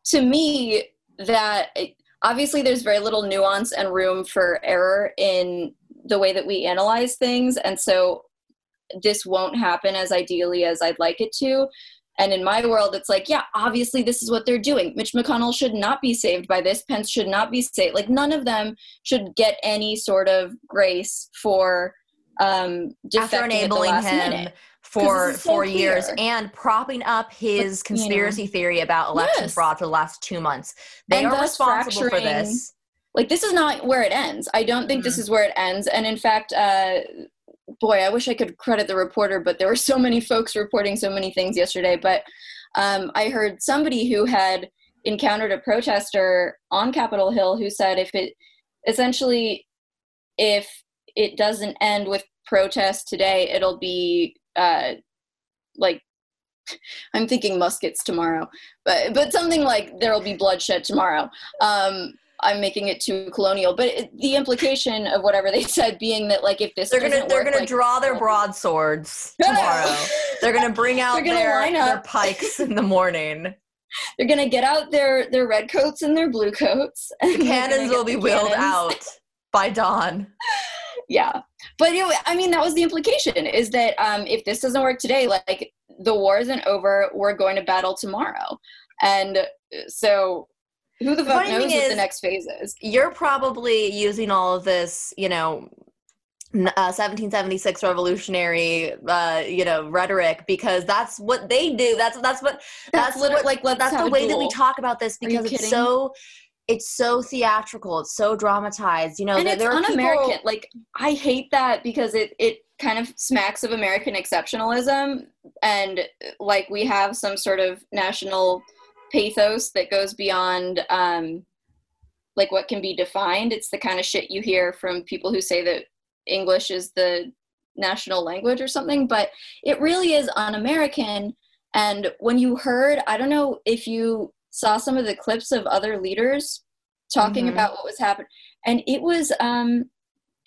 to me that. It, Obviously, there's very little nuance and room for error in the way that we analyze things. And so this won't happen as ideally as I'd like it to. And in my world, it's like, yeah, obviously this is what they're doing. Mitch McConnell should not be saved by this. Pence should not be saved. Like, none of them should get any sort of grace for um, defecting enabling at the last him. minute. for so four clear. years and propping up his but, conspiracy you know. theory about election yes. fraud for the last two months. They and are responsible for this. Like, this is not where it ends. I don't think mm-hmm. this is where it ends. And in fact, uh, boy, I wish I could credit the reporter, but there were so many folks reporting so many things yesterday. But um, I heard somebody who had encountered a protester on Capitol Hill who said if it essentially, if it doesn't end with protest today, it'll be Uh, like, I'm thinking muskets tomorrow, but but something like there'll be bloodshed tomorrow. Um, I'm making it too colonial, but it, the implication of whatever they said being that, like, if this they're gonna they're work, gonna like, draw their broadswords tomorrow. They're gonna bring out gonna their their pikes in the morning. They're gonna get out their their red coats and their blue coats. And the cannons will be wheeled cannons. out by dawn. Yeah. But anyway, I mean, that was the implication, is that um, if this doesn't work today, like, the war isn't over, we're going to battle tomorrow. And so who the fuck knows what the next phase is? You're probably using all of this, you know, uh, seventeen seventy-six revolutionary, uh, you know, rhetoric because that's what they do. That's that's what that's, that's literally what, like let's that's the way that we talk about this because it's so. It's so theatrical. It's so dramatized. You know, and there, it's there are un-American. People... Like, I hate that because it, it kind of smacks of American exceptionalism. And, like, we have some sort of national pathos that goes beyond, um, like, what can be defined. It's the kind of shit you hear from people who say that English is the national language or something. But it really is un-American. And when you heard, I don't know if you... saw some of the clips of other leaders talking mm-hmm. about what was happening, and it was um,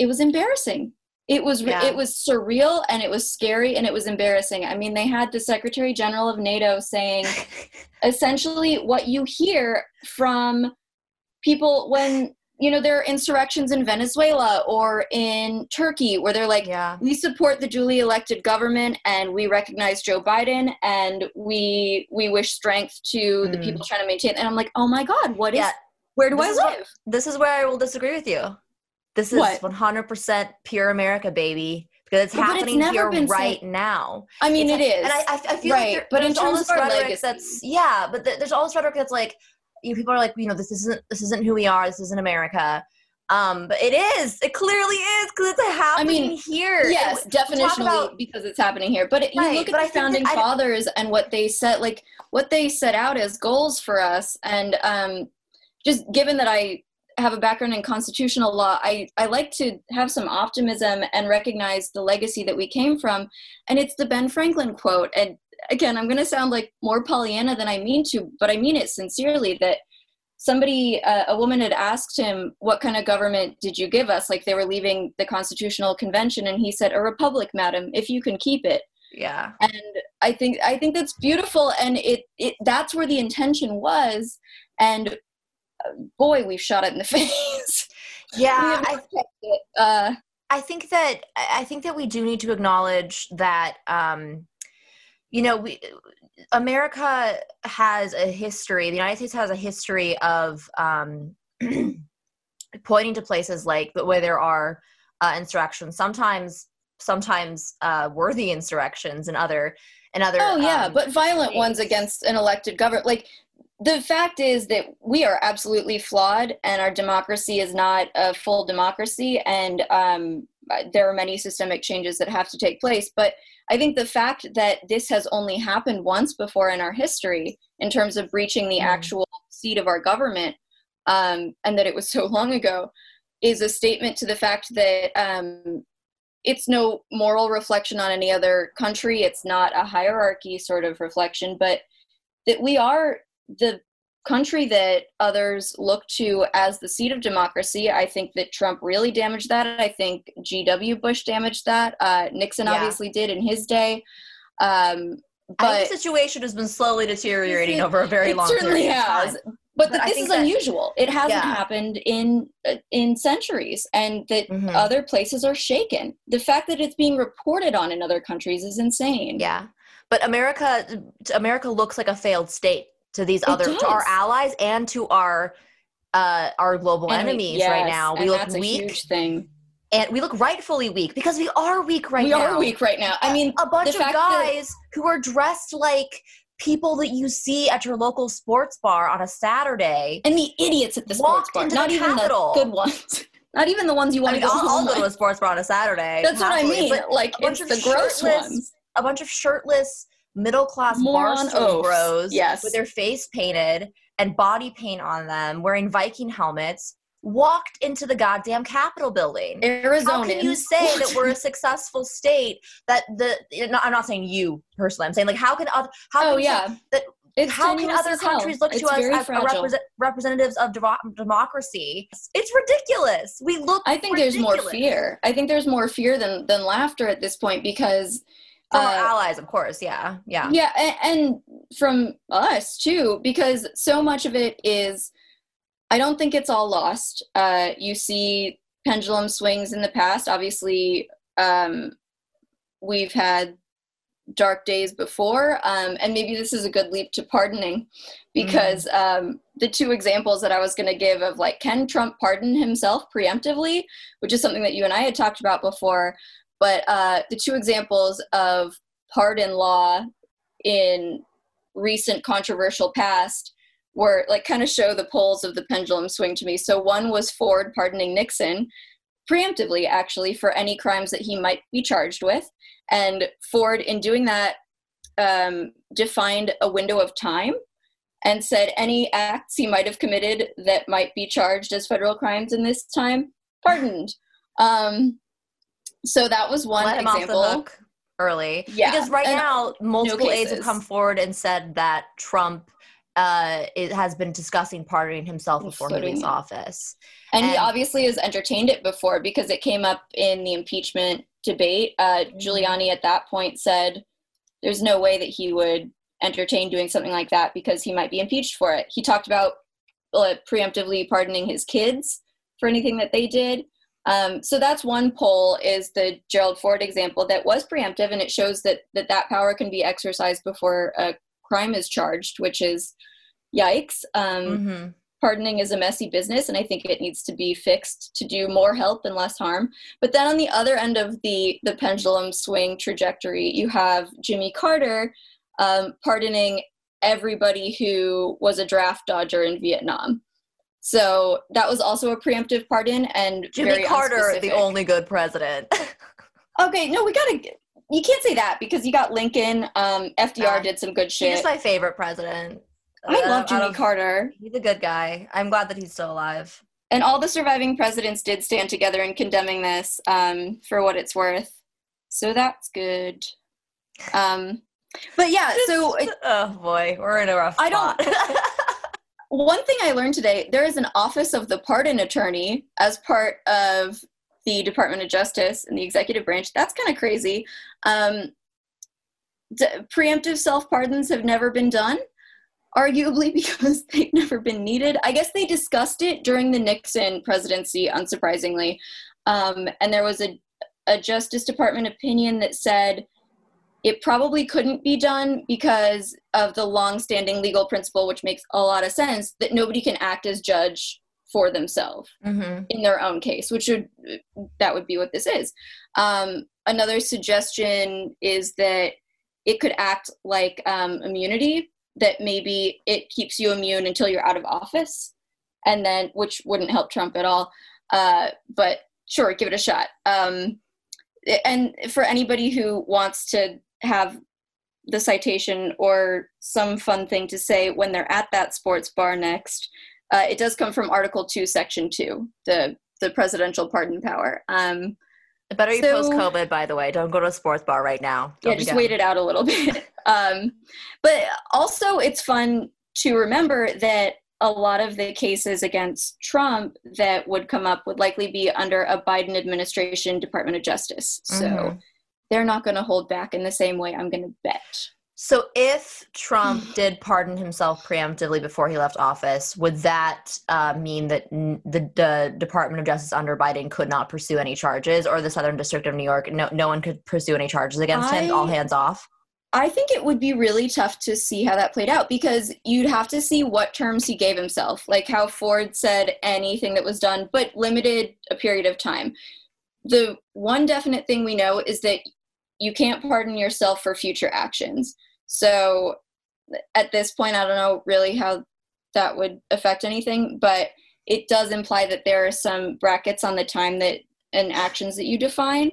it was embarrassing. It was yeah. it was surreal, and it was scary, and it was embarrassing. I mean, they had the Secretary General of NATO saying essentially what you hear from people when, you know, there are insurrections in Venezuela or in Turkey where they're like, yeah. we support the duly elected government and we recognize Joe Biden and we we wish strength to mm. the people trying to maintain. And I'm like, oh my God, what yeah. is, where do this I live? What, this is where I will disagree with you. This is what? one hundred percent pure America, baby, because it's but happening it's here right seen. Now. I mean, it's, it is. And I, I, I feel right. like there, but there's all this rhetoric that's, yeah, but th- there's all this rhetoric that's like, you know, people are like, you know, this isn't, this isn't who we are. This isn't America. Um, but it is, it clearly is, because it's happening I mean, here. Yes, it, definitionally about, because it's happening here. But it, you right, look at the I founding that, fathers and what they set, like what they set out as goals for us. And um, just given that I have a background in constitutional law, I, I like to have some optimism and recognize the legacy that we came from. And it's the Ben Franklin quote. And again, I'm going to sound like more Pollyanna than I mean to, but I mean it sincerely, that somebody, uh, a woman had asked him, what kind of government did you give us? Like they were leaving the Constitutional Convention. And he said, a republic, madam, if you can keep it. Yeah. And I think, I think that's beautiful. And it, it, that's where the intention was. And boy, we've shot it in the face. Yeah. I, it. Uh, I think that, I think that we do need to acknowledge that, um, you know, we, America has a history, the United States has a history of um, pointing to places like where there are uh, insurrections, sometimes, sometimes uh, worthy insurrections and other, and other. Oh yeah. Um, but violent states. Ones against an elected government. Like, the fact is that we are absolutely flawed and our democracy is not a full democracy, and um, there are many systemic changes that have to take place. But I think the fact that this has only happened once before in our history in terms of breaching the mm. actual seat of our government, um, and that it was so long ago, is a statement to the fact that um, it's no moral reflection on any other country. It's not a hierarchy sort of reflection, but that we are the country that others look to as the seat of democracy. I think that Trump really damaged that. I think G W Bush damaged that. Uh, Nixon yeah. obviously did in his day. Um, but I think the situation has been slowly deteriorating it, over a very long period of time. It certainly has. But, but that this is that, unusual. It hasn't yeah. happened in in centuries, and that mm-hmm. other places are shaken. The fact that it's being reported on in other countries is insane. Yeah. But America, America looks like a failed state to these other, to our allies and to our uh, our global and enemies we, yes, right now. We look weak, huge thing. And we look rightfully weak, because we are weak right we now. We are weak right now. I mean, a bunch of guys that- who are dressed like people that you see at your local sports bar on a Saturday, and the idiots at the sports bar, not the even Capitol. The good ones. Not even the ones you want I mean, to go. I'll, I'll go to a sports bar on a Saturday. That's happily, what I mean. But like a bunch it's of the gross ones. A bunch of shirtless middle-class barstool bros yes. with their face painted and body paint on them, wearing Viking helmets, walked into the goddamn Capitol building. Arizona. How can you say that we're a successful state? That the I'm not saying you personally. I'm saying, like, how can other how oh, can yeah. you, that it's how can other countries look it's to us as represent, representatives of devo- democracy? It's ridiculous. We look. I think ridiculous. There's more fear. I think there's more fear than than laughter at this point, because. From our uh, allies, of course, yeah, yeah. Yeah, and, and from us, too, because so much of it is, I don't think it's all lost. Uh, you see pendulum swings in the past. Obviously, um, we've had dark days before, um, and maybe this is a good leap to pardoning, because mm-hmm. um, the two examples that I was going to give of, like, can Trump pardon himself preemptively, which is something that you and I had talked about before, But uh, the two examples of pardon law in recent controversial past were, like, kind of show the poles of the pendulum swing to me. So one was Ford pardoning Nixon preemptively, actually, for any crimes that he might be charged with. And Ford, in doing that, um, defined a window of time and said any acts he might have committed that might be charged as federal crimes in this time, pardoned. Um, So that was one Let example. Him off the hook early. Yeah. Because right and now, multiple no aides have come forward and said that Trump uh, it has been discussing pardoning himself before leaving office. And, and he obviously has entertained it before, because it came up in the impeachment debate. Uh, Giuliani at that point said there's no way that he would entertain doing something like that because he might be impeached for it. He talked about uh, preemptively pardoning his kids for anything that they did. Um, so that's one poll, is the Gerald Ford example, that was preemptive, and it shows that that, that power can be exercised before a crime is charged, which is yikes. Um, mm-hmm. Pardoning is a messy business, and I think it needs to be fixed to do more help and less harm. But then on the other end of the, the pendulum swing trajectory, you have Jimmy Carter um, pardoning everybody who was a draft dodger in Vietnam. So that was also a preemptive pardon, and Jimmy very Carter, unspecific. The only good president. Okay, no, we gotta. You can't say that, because you got Lincoln. Um, F D R uh, did some good shit. He's my favorite president. I uh, love Jimmy Carter. He's a good guy. I'm glad that he's still alive. And all the surviving presidents did stand together in condemning this, um, for what it's worth. So that's good. Um, but yeah, so it, oh boy, we're in a rough I spot. Don't. One thing I learned today, there is an office of the pardon attorney as part of the Department of Justice and the executive branch. That's kind of crazy. Um, d- preemptive self-pardons have never been done, arguably because they've never been needed. I guess they discussed it during the Nixon presidency, unsurprisingly. Um, and there was a, a Justice Department opinion that said it probably couldn't be done because of the longstanding legal principle, which makes a lot of sense, that nobody can act as judge for themselves mm-hmm. in their own case, which would, that would be what this is. Um, another suggestion is that it could act like um, immunity, that maybe it keeps you immune until you're out of office, and then, which wouldn't help Trump at all. Uh, but sure, give it a shot. Um, and for anybody who wants to have the citation or some fun thing to say when they're at that sports bar next, uh, it does come from Article two, Section two, the, the presidential pardon power. Um, Better you so, post-COVID, by the way. Don't go to a sports bar right now. Don't yeah, just wait it out a little bit. um, but also, it's fun to remember that a lot of the cases against Trump that would come up would likely be under a Biden administration Department of Justice. So mm-hmm. they're not going to hold back in the same way, I'm going to bet. So if Trump did pardon himself preemptively before he left office, would that uh, mean that n- the, the Department of Justice under Biden could not pursue any charges, or the Southern District of New York, no, no one could pursue any charges against I, him, all hands off? I think it would be really tough to see how that played out, because you'd have to see what terms he gave himself, like how Ford said anything that was done, but limited a period of time. The one definite thing we know is that you can't pardon yourself for future actions. So at this point, I don't know really how that would affect anything, but it does imply that there are some brackets on the time that and actions that you define.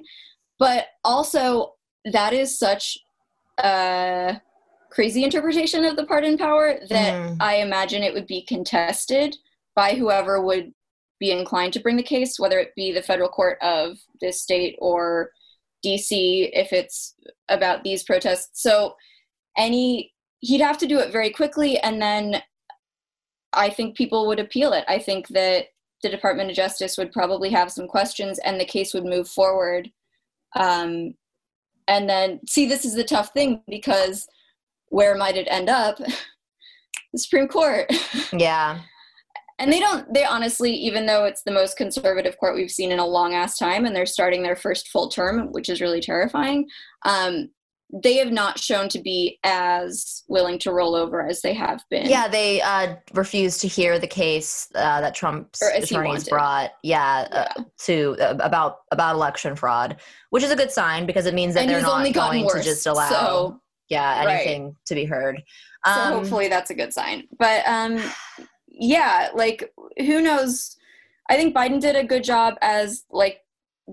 But also, that is such a crazy interpretation of the pardon power that mm. I imagine it would be contested by whoever would be inclined to bring the case, whether it be the federal court of this state or D C if it's about these protests. So any he'd have to do it very quickly, and then I think people would appeal it. I think that the Department of Justice would probably have some questions, and the case would move forward. Um, and then, see, this is the tough thing, because where might it end up? The Supreme Court. Yeah. And they don't, they honestly, even though it's the most conservative court we've seen in a long ass time, and they're starting their first full term, which is really terrifying, um, they have not shown to be as willing to roll over as they have been. Yeah, they uh, refused to hear the case uh, that Trump's attorneys brought yeah, yeah. Uh, to uh, about about election fraud, which is a good sign, because it means that and they're not going worse, to just allow so, yeah, anything right. to be heard. Um, so hopefully that's a good sign. But um yeah, like, who knows? I think Biden did a good job as, like,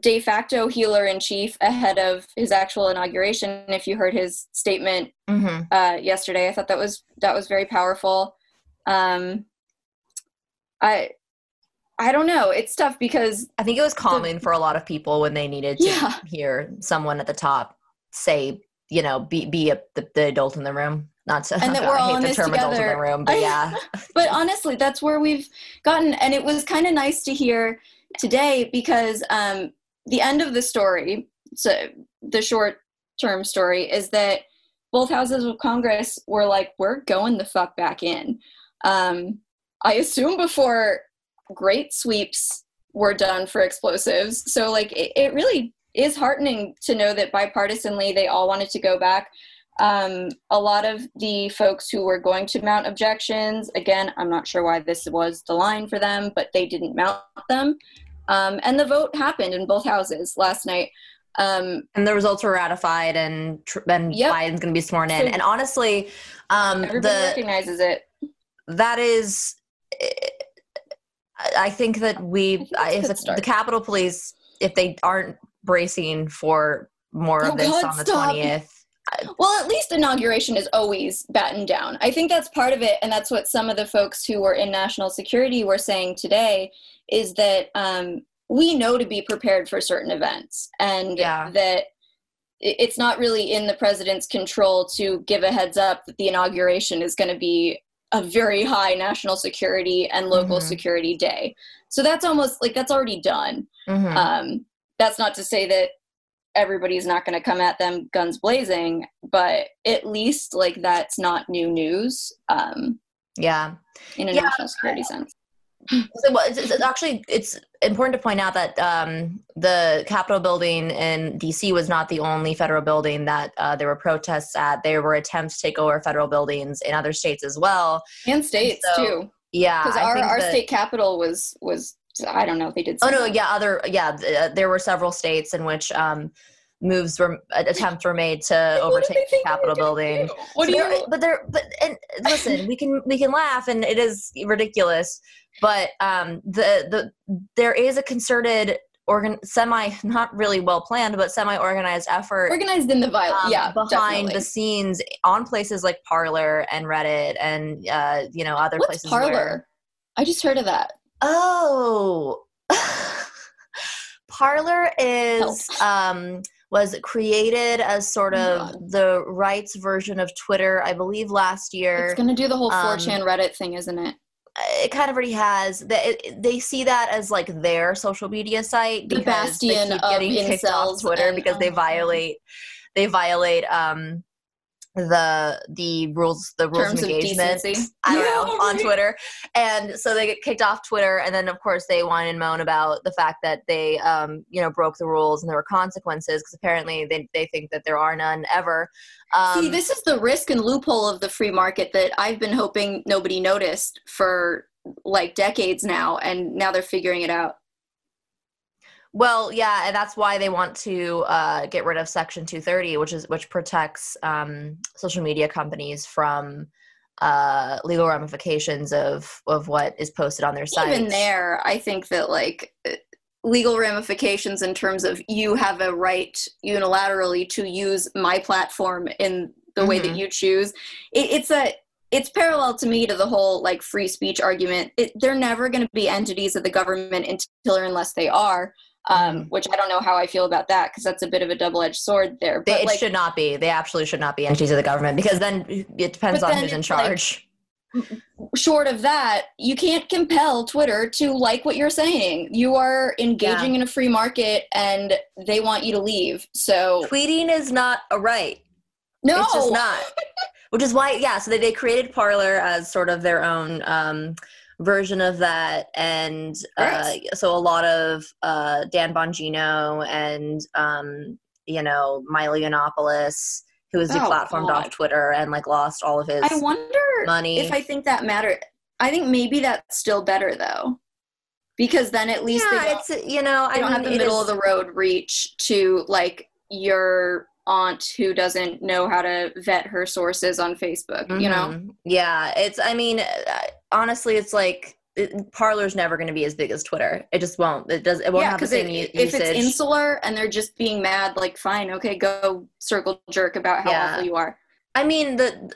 de facto healer-in-chief ahead of his actual inauguration, if you heard his statement mm-hmm. uh, yesterday. I thought that was that was very powerful. Um, I I don't know. It's tough, because I think it was calming the, for a lot of people when they needed to yeah. hear someone at the top say, you know, be, be a, the, the adult in the room. Not to, and that we're all in this together. In the room, but yeah. But honestly, that's where we've gotten. And it was kind of nice to hear today because um, the end of the story, so the short term story, is that both houses of Congress were like, we're going the fuck back in. Um, I assume before great sweeps were done for explosives. So like, it, it really is heartening to know that bipartisanly, they all wanted to go back. Um, a lot of the folks who were going to mount objections, again, I'm not sure why this was the line for them, but they didn't mount them. Um, and the vote happened in both houses last night. Um, and the results were ratified and then yep. Biden's going to be sworn in. So, and honestly, um, everybody the, recognizes it. That is, I think that we, think I, if the, the Capitol Police, if they aren't bracing for more oh, of this God, on the stop. twentieth, well, at least inauguration is always battened down. I think that's part of it, and that's what some of the folks who were in national security were saying today, is that um, we know to be prepared for certain events, and yeah. that it's not really in the president's control to give a heads up that the inauguration is going to be a very high national security and local mm-hmm. security day. So that's almost like that's already done. Mm-hmm. Um, that's not to say that everybody's not going to come at them guns blazing, but at least like that's not new news. Um, yeah. In a yeah. national security sense. So, well, it's, it's actually, it's important to point out that um, the Capitol building in D C was not the only federal building that uh, there were protests at. There were attempts to take over federal buildings in other states as well. And states and so, too. Yeah. Because our, our that, state capitol was, was, I don't know if they did. Oh no. That. Yeah. Other, yeah. Th- there were several states in which um, moves were attempts were made to overtake the Capitol building. Do? What so do you? There, but there, but and listen, we can, we can laugh and it is ridiculous, but um, the, the, there is a concerted organ semi, not really well planned, but semi organized effort organized in the violence. Um, yeah. Behind definitely. the scenes on places like Parler and Reddit and uh, you know, other What's places. Parler? Where, I just heard of that. Oh, Parler is, um, was created as sort of God. the rights version of Twitter, I believe last year. It's going to do the whole four chan um, Reddit thing, isn't it? It kind of already has. They, they see that as like their social media site because the bastion they keep getting of kicked off Twitter and, because oh they violate, they violate, um, the the rules the rules Terms of engagement decency. I don't know on Twitter, and so they get kicked off Twitter, and then of course they whine and moan about the fact that they um you know broke the rules and there were consequences because apparently they they think that there are none ever. Um, See, this is the risk and loophole of the free market that I've been hoping nobody noticed for like decades now, and now they're figuring it out. Well, yeah, and that's why they want to uh, get rid of Section two thirty, which is which protects um, social media companies from uh, legal ramifications of, of what is posted on their site. Even there, I think that like legal ramifications in terms of you have a right unilaterally to use my platform in the mm-hmm. way that you choose. It, it's a It's parallel to me to the whole like free speech argument. It, they're never going to be entities of the government until or unless they are. Um, which I don't know how I feel about that because that's a bit of a double-edged sword there. But, it like, should not be. They absolutely should not be entities of the government because then it depends on who's in charge. Like, short of that, you can't compel Twitter to like what you're saying. You are engaging yeah. in a free market and they want you to leave. So tweeting is not a right. No. It's just not. Which is why, yeah, so they, they created Parler as sort of their own um, version of that. And uh, so a lot of uh, Dan Bongino and, um, you know, Miley Yiannopoulos, who was deplatformed oh, off Twitter and, like, lost all of his money. I wonder money. if I think that matter. I think maybe that's still better, though. Because then at least yeah, they don't, it's, you know, I don't mean, have the middle-of-the-road reach to, like, your aunt who doesn't know how to vet her sources on Facebook, you mm-hmm. know? Yeah, it's, I mean, honestly, it's like, it, Parler's never going to be as big as Twitter. It just won't. It, does, it won't yeah, have the same it, usage. If it's insular and they're just being mad, like, fine, okay, go circle jerk about how yeah. awful you are. I mean, the...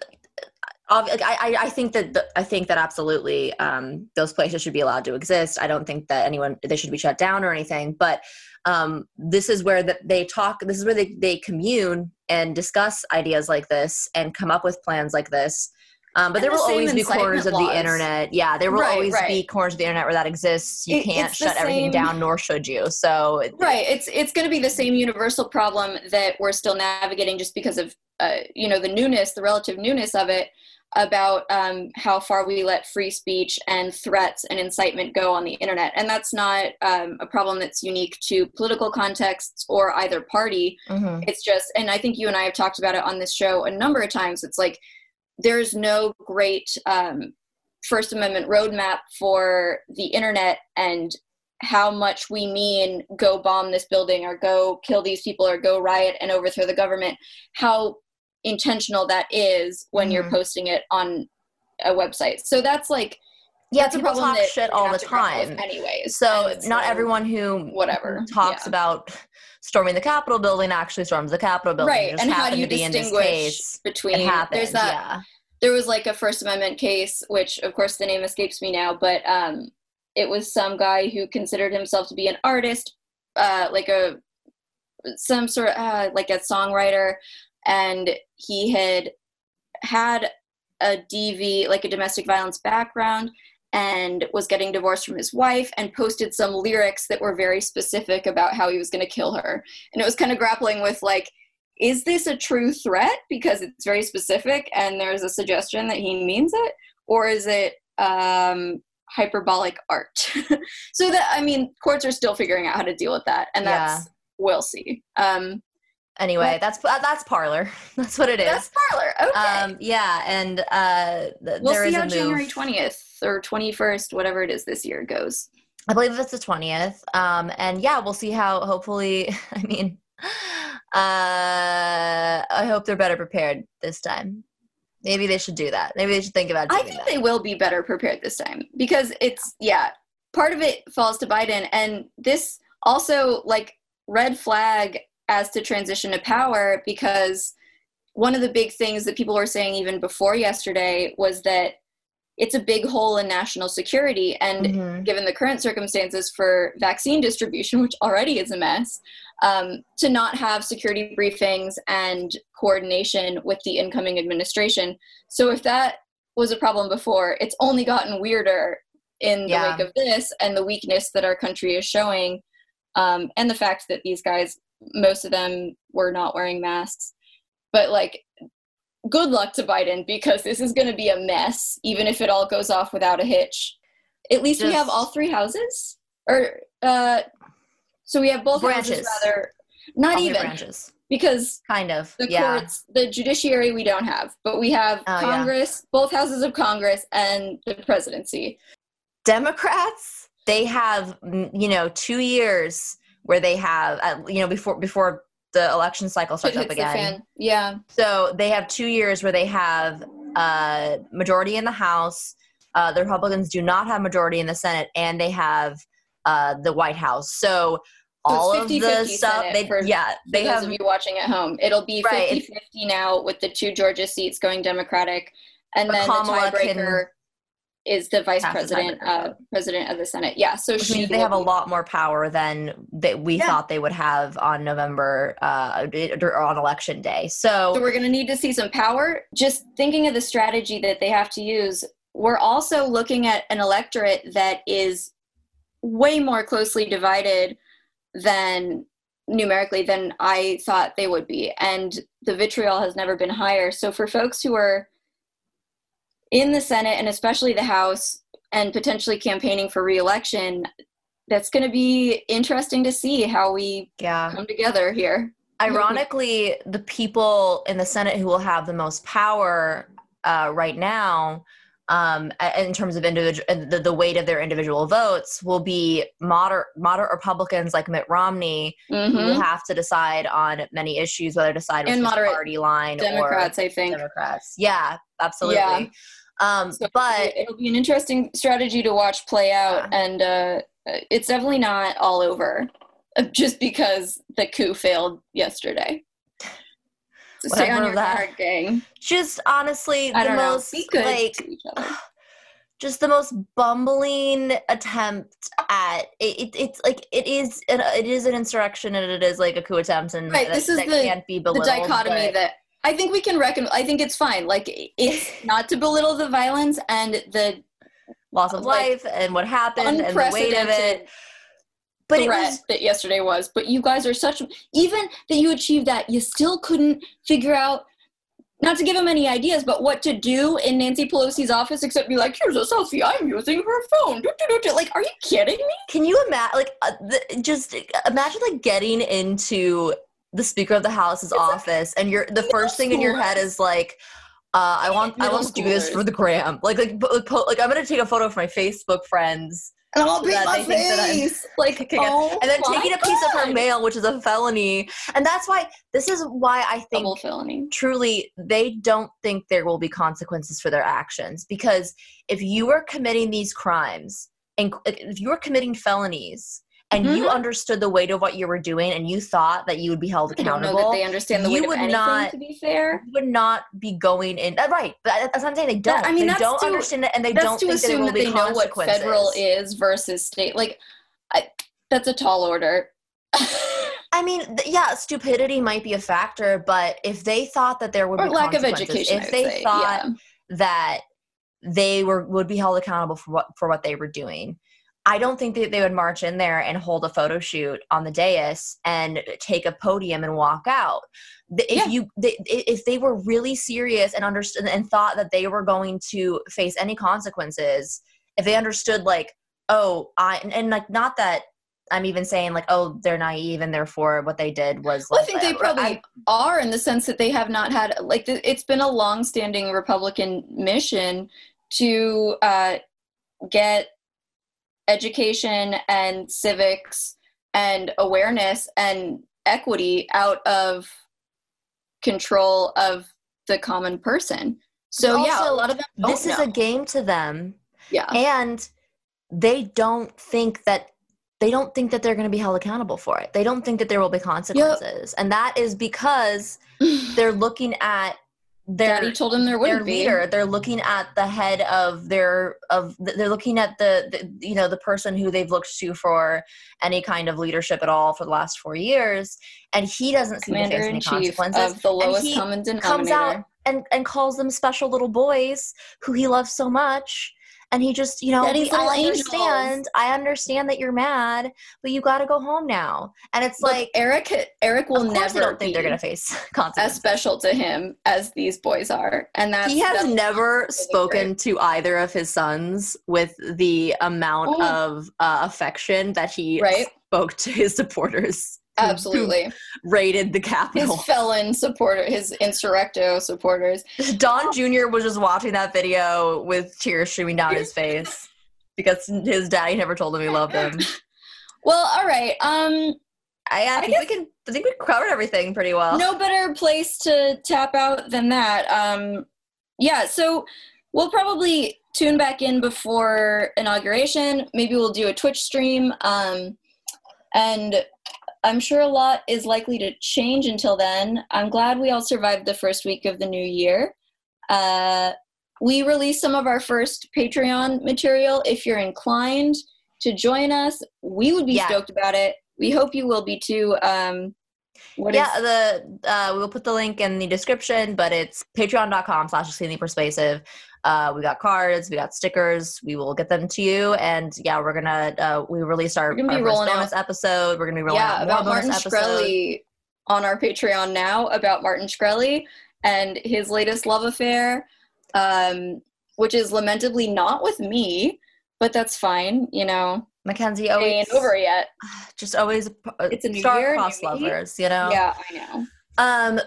I, I, I think that the, I think that absolutely um, those places should be allowed to exist. I don't think that anyone they should be shut down or anything. But um, this is where the, they talk, this is where they, they commune and discuss ideas like this and come up with plans like this. Um, but and there the will always be corners laws. of the internet. Yeah, there will right, always right. be corners of the internet where that exists. You it, can't shut same, everything down, nor should you. So it, Right. It's it's going to be the same universal problem that we're still navigating just because of, uh, you know, the newness, the relative newness of it, about um, how far we let free speech and threats and incitement go on the internet. And that's not um, a problem that's unique to political contexts or either party. Mm-hmm. It's just, and I think you and I have talked about it on this show a number of times. It's like, there's no great um, First Amendment roadmap for the internet and how much we mean go bomb this building or go kill these people or go riot and overthrow the government, how intentional that is when mm-hmm. you're posting it on a website. So that's like, yeah, that's people a problem talk that shit all the time anyway. So and not so, everyone who whatever talks yeah. about storming the Capitol building actually storms the Capitol building. Right. Just and how do you distinguish between happened, there's that yeah. there was like a First Amendment case, which of course the name escapes me now, but um it was some guy who considered himself to be an artist, uh like a some sort of uh, like a songwriter, and he had had a D V, like a domestic violence background, and was getting divorced from his wife, and posted some lyrics that were very specific about how he was going to kill her. And it was kind of grappling with like, is this a true threat? Because it's very specific and there's a suggestion that he means it, or is it um, hyperbolic art? So that, I mean, courts are still figuring out how to deal with that. And that's, yeah. we'll see. Um, Anyway, that's that's Parler. That's what it is. That's Parler. Okay. Um, yeah, and uh, th- we'll there see is how a January twentieth or twenty-first, whatever it is this year, goes. I believe that's the twentieth. Um, and yeah, we'll see how. Hopefully, I mean, uh, I hope they're better prepared this time. Maybe they should do that. Maybe they should think about doing that. I think that. They will be better prepared this time because it's yeah. part of it falls to Biden, and this also like red flag as to transition to power, because one of the big things that people were saying even before yesterday was that it's a big hole in national security. And mm-hmm. given the current circumstances for vaccine distribution, which already is a mess, um, to not have security briefings and coordination with the incoming administration. So if that was a problem before, it's only gotten weirder in the yeah. wake of this and the weakness that our country is showing, um, and the fact that these guys, most of them were not wearing masks. But like, good luck to Biden, because this is going to be a mess, even if it all goes off without a hitch. At least Just we have all three houses, or uh, so we have both branches. Houses rather, not all even branches, because kind of the yeah. courts, the judiciary we don't have, but we have oh, Congress, yeah. both houses of Congress, and the presidency. Democrats, they have you know two years. Where they have, uh, you know, before before the election cycle starts up again. Yeah. So they have two years where they have uh, majority in the House. Uh, the Republicans do not have majority in the Senate, and they have uh, the White House. So all so fifty, of the stuff, they, for, yeah, they for have. Those of you watching at home, it'll be fifty-fifty right, now with the two Georgia seats going Democratic, and then Kamala the tiebreaker. Is the vice president, uh, president of the Senate. Yeah, so she means they have a lot more power than that we yeah. thought they would have on November uh, or on election day. So, so we're going to need to see some power. Just thinking of the strategy that they have to use, we're also looking at an electorate that is way more closely divided than numerically than I thought they would be. And the vitriol has never been higher. So for folks who are in the Senate and especially the House and potentially campaigning for re-election, that's going to be interesting to see how we yeah. come together here. Ironically, the people in the Senate who will have the most power uh, right now um, in terms of individual, the, the weight of their individual votes will be moderate, moderate Republicans like Mitt Romney mm-hmm. who will have to decide on many issues, whether decide with the party line Democrats, or I think. Democrats. Yeah, absolutely. Yeah. Um, so but it'll be an interesting strategy to watch play out. Yeah. And uh, it's definitely not all over just because the coup failed yesterday. So stay on your guard, gang. Just honestly, I the most like just the most bumbling attempt at it, it. It's like it is an it is an insurrection and it is like a coup attempt, and right, that, this is that the, can't be belittled. The dichotomy but. that I think we can reckon. I think it's fine. Like it's not to belittle the violence and the loss of life like, and what happened and the weight of it. But it was, that yesterday was. But you guys are such even that you achieved that. You still couldn't figure out. Not to give him any ideas, but what to do in Nancy Pelosi's office, except be like, here's a selfie, I'm using her phone. Do, do, do, do. Like, are you kidding me? Can you imagine, like, uh, the, just imagine, like, getting into the Speaker of the House's it's office, like, and you're the first thing in your head is, like, uh, I want I want to do this for the gram. Like, like, like, like I'm going to take a photo of my Facebook friends. And I'll be my face. Like, oh, and then taking a piece of her mail, which is a felony. And that's why, this is why I think truly they don't think there will be consequences for their actions. Because if you are committing these crimes, and if you are committing felonies, and mm-hmm. you understood the weight of what you were doing, and you thought that you would be held accountable. I don't know that they understand the weight of anything, not, to be fair. You would not be going in. Uh, right, but that's what I'm saying. They don't. That, I mean, they don't to, understand it, and they don't think that there will that be consequences. That's to assume that they know what federal is versus state. Like, I, that's a tall order. I mean, th- yeah, stupidity might be a factor, but if they thought that there would or be lack consequences, of education, if they say, thought yeah. that they were would be held accountable for what for what they were doing. I don't think that they would march in there and hold a photo shoot on the dais and take a podium and walk out. If yeah. you, they, if they were really serious and understood and thought that they were going to face any consequences, if they understood like, oh, I, and, and like, not that I'm even saying like, oh, they're naive and therefore what they did was. Well, like, I think they probably I, are in the sense that they have not had, like, it's been a longstanding Republican mission to uh, get education and civics and awareness and equity out of control of the common person. So also, yeah, a lot of them don't this know. Is a game to them. Yeah. And they don't think that they don't think that they're going to be held accountable for it. They don't think that there will be consequences. Yep. And that is because they're looking at Their, Daddy told him there wouldn't their leader. Be. They're looking at the head of their of. They're looking at the, the you know the person who they've looked to for any kind of leadership at all for the last four years, and he doesn't seem to face any consequences. Of the lowest and he common denominator. Comes out and, and calls them special little boys who he loves so much, and he just you know he, I understand. Angels. I understand that you're mad, but you got to go home now. And it's Look, like Eric. Eric will never. I don't think they're gonna face consequences. As special to him as these boys are, and that's he has that's never spoken great. To either of his sons with the amount oh. of uh, affection that he right? spoke to his supporters. Absolutely. Raided the Capitol. His felon supporter, his insurrecto supporters. Don Junior was just watching that video with tears streaming down his face because his daddy never told him he loved him. Well, all right. Um, I, I, I think guess, we can. I think we covered everything pretty well. No better place to tap out than that. Um, yeah. So we'll probably tune back in before inauguration. Maybe we'll do a Twitch stream. Um, and. I'm sure a lot is likely to change until then. I'm glad we all survived the first week of the new year. Uh, we released some of our first Patreon material. If you're inclined to join us, we would be yeah. stoked about it. We hope you will be too. Um, what yeah, is- the uh, we'll put the link in the description, but it's patreon.com slash exceedingly persuasive. Uh, we got cards, we got stickers, we will get them to you, and yeah, we're gonna, uh, we released our, our first bonus out. episode, we're gonna be rolling yeah, out more about bonus Martin Shkreli on our Patreon now, about Martin Shkreli and his latest love affair, um, which is lamentably not with me, but that's fine, you know. Mackenzie always- ain't over yet. Just always uh, it's a new star year, cross new lovers, you know? Yeah, I know. Um.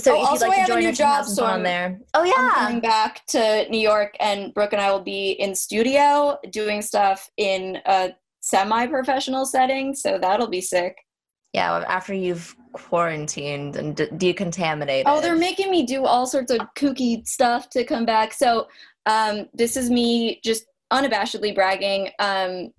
So oh, if also you'd like I have to join a new job, so I'm, on there. Oh yeah, I'm coming back to New York, and Brooke and I will be in studio doing stuff in a semi-professional setting. So that'll be sick. Yeah, after you've quarantined and de- decontaminated. Oh, they're making me do all sorts of kooky stuff to come back. So um, this is me just unabashedly bragging. Um,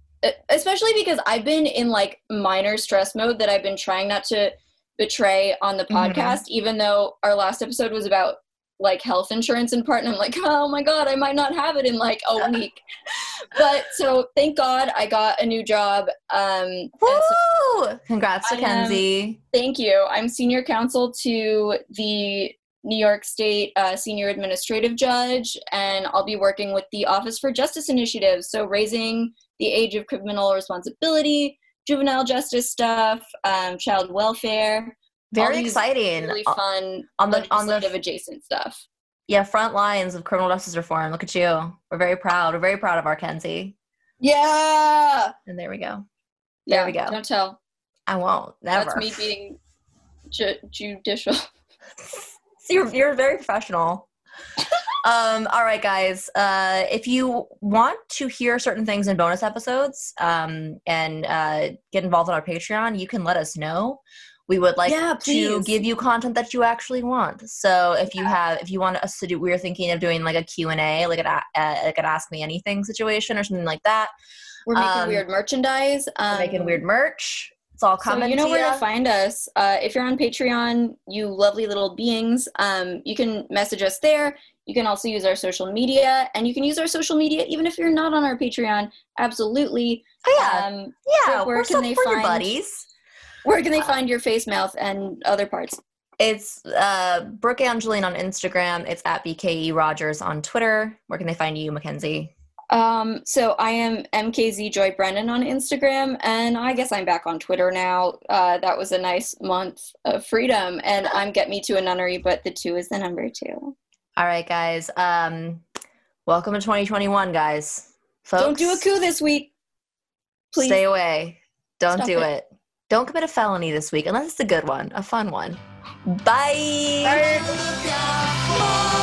especially because I've been in like minor stress mode that I've been trying not to betray on the podcast, mm-hmm. even though our last episode was about like health insurance in part, and I'm like, oh my God, I might not have it in like a week. But so thank God I got a new job. Um, Woo! So Congrats to Kenzie. Thank you. I'm senior counsel to the New York State uh, Senior Administrative Judge, and I'll be working with the Office for Justice Initiatives, so raising the age of criminal responsibility, juvenile justice stuff, um, child welfare. Very exciting. Really fun on the on the adjacent stuff. Yeah, front lines of criminal justice reform. Look at you. We're very proud. We're very proud of our Kenzie. Yeah. And there we go. There yeah, we go. Don't tell. I won't. Never. That's me being ju- judicial. You're, you're very professional. Um, all right, guys. Uh, if you want to hear certain things in bonus episodes um, and uh, get involved on our Patreon, you can let us know. We would like yeah, to give you content that you actually want. So if you have, if you want us to do, we were thinking of doing like a Q and A, like an, uh, like an Ask Me Anything situation or something like that. We're making um, weird merchandise. Um, we're making weird merch. It's all coming. So you know to where you. to find us. Uh, if you're on Patreon, you lovely little beings, um, you can message us there. You can also use our social media, and you can use our social media even if you're not on our Patreon. Absolutely. Oh, yeah. Um, yeah. So where we're can so they find your buddies? Where can they find your face, mouth, and other parts? It's uh, Brooke Angeline on Instagram. It's at B K E Rogers on Twitter. Where can they find you, Mackenzie? Um, so I am M K Z Joy Brennan on Instagram, and I guess I'm back on Twitter now. Uh, that was a nice month of freedom, and I'm Get Me to a Nunnery, but the two is the number two. All right, guys. Um, welcome to twenty twenty-one, guys. Folks, don't do a coup this week. Please. Stay away. Don't Stop do it. it. Don't commit a felony this week, unless it's a good one, a fun one. Bye. Bye.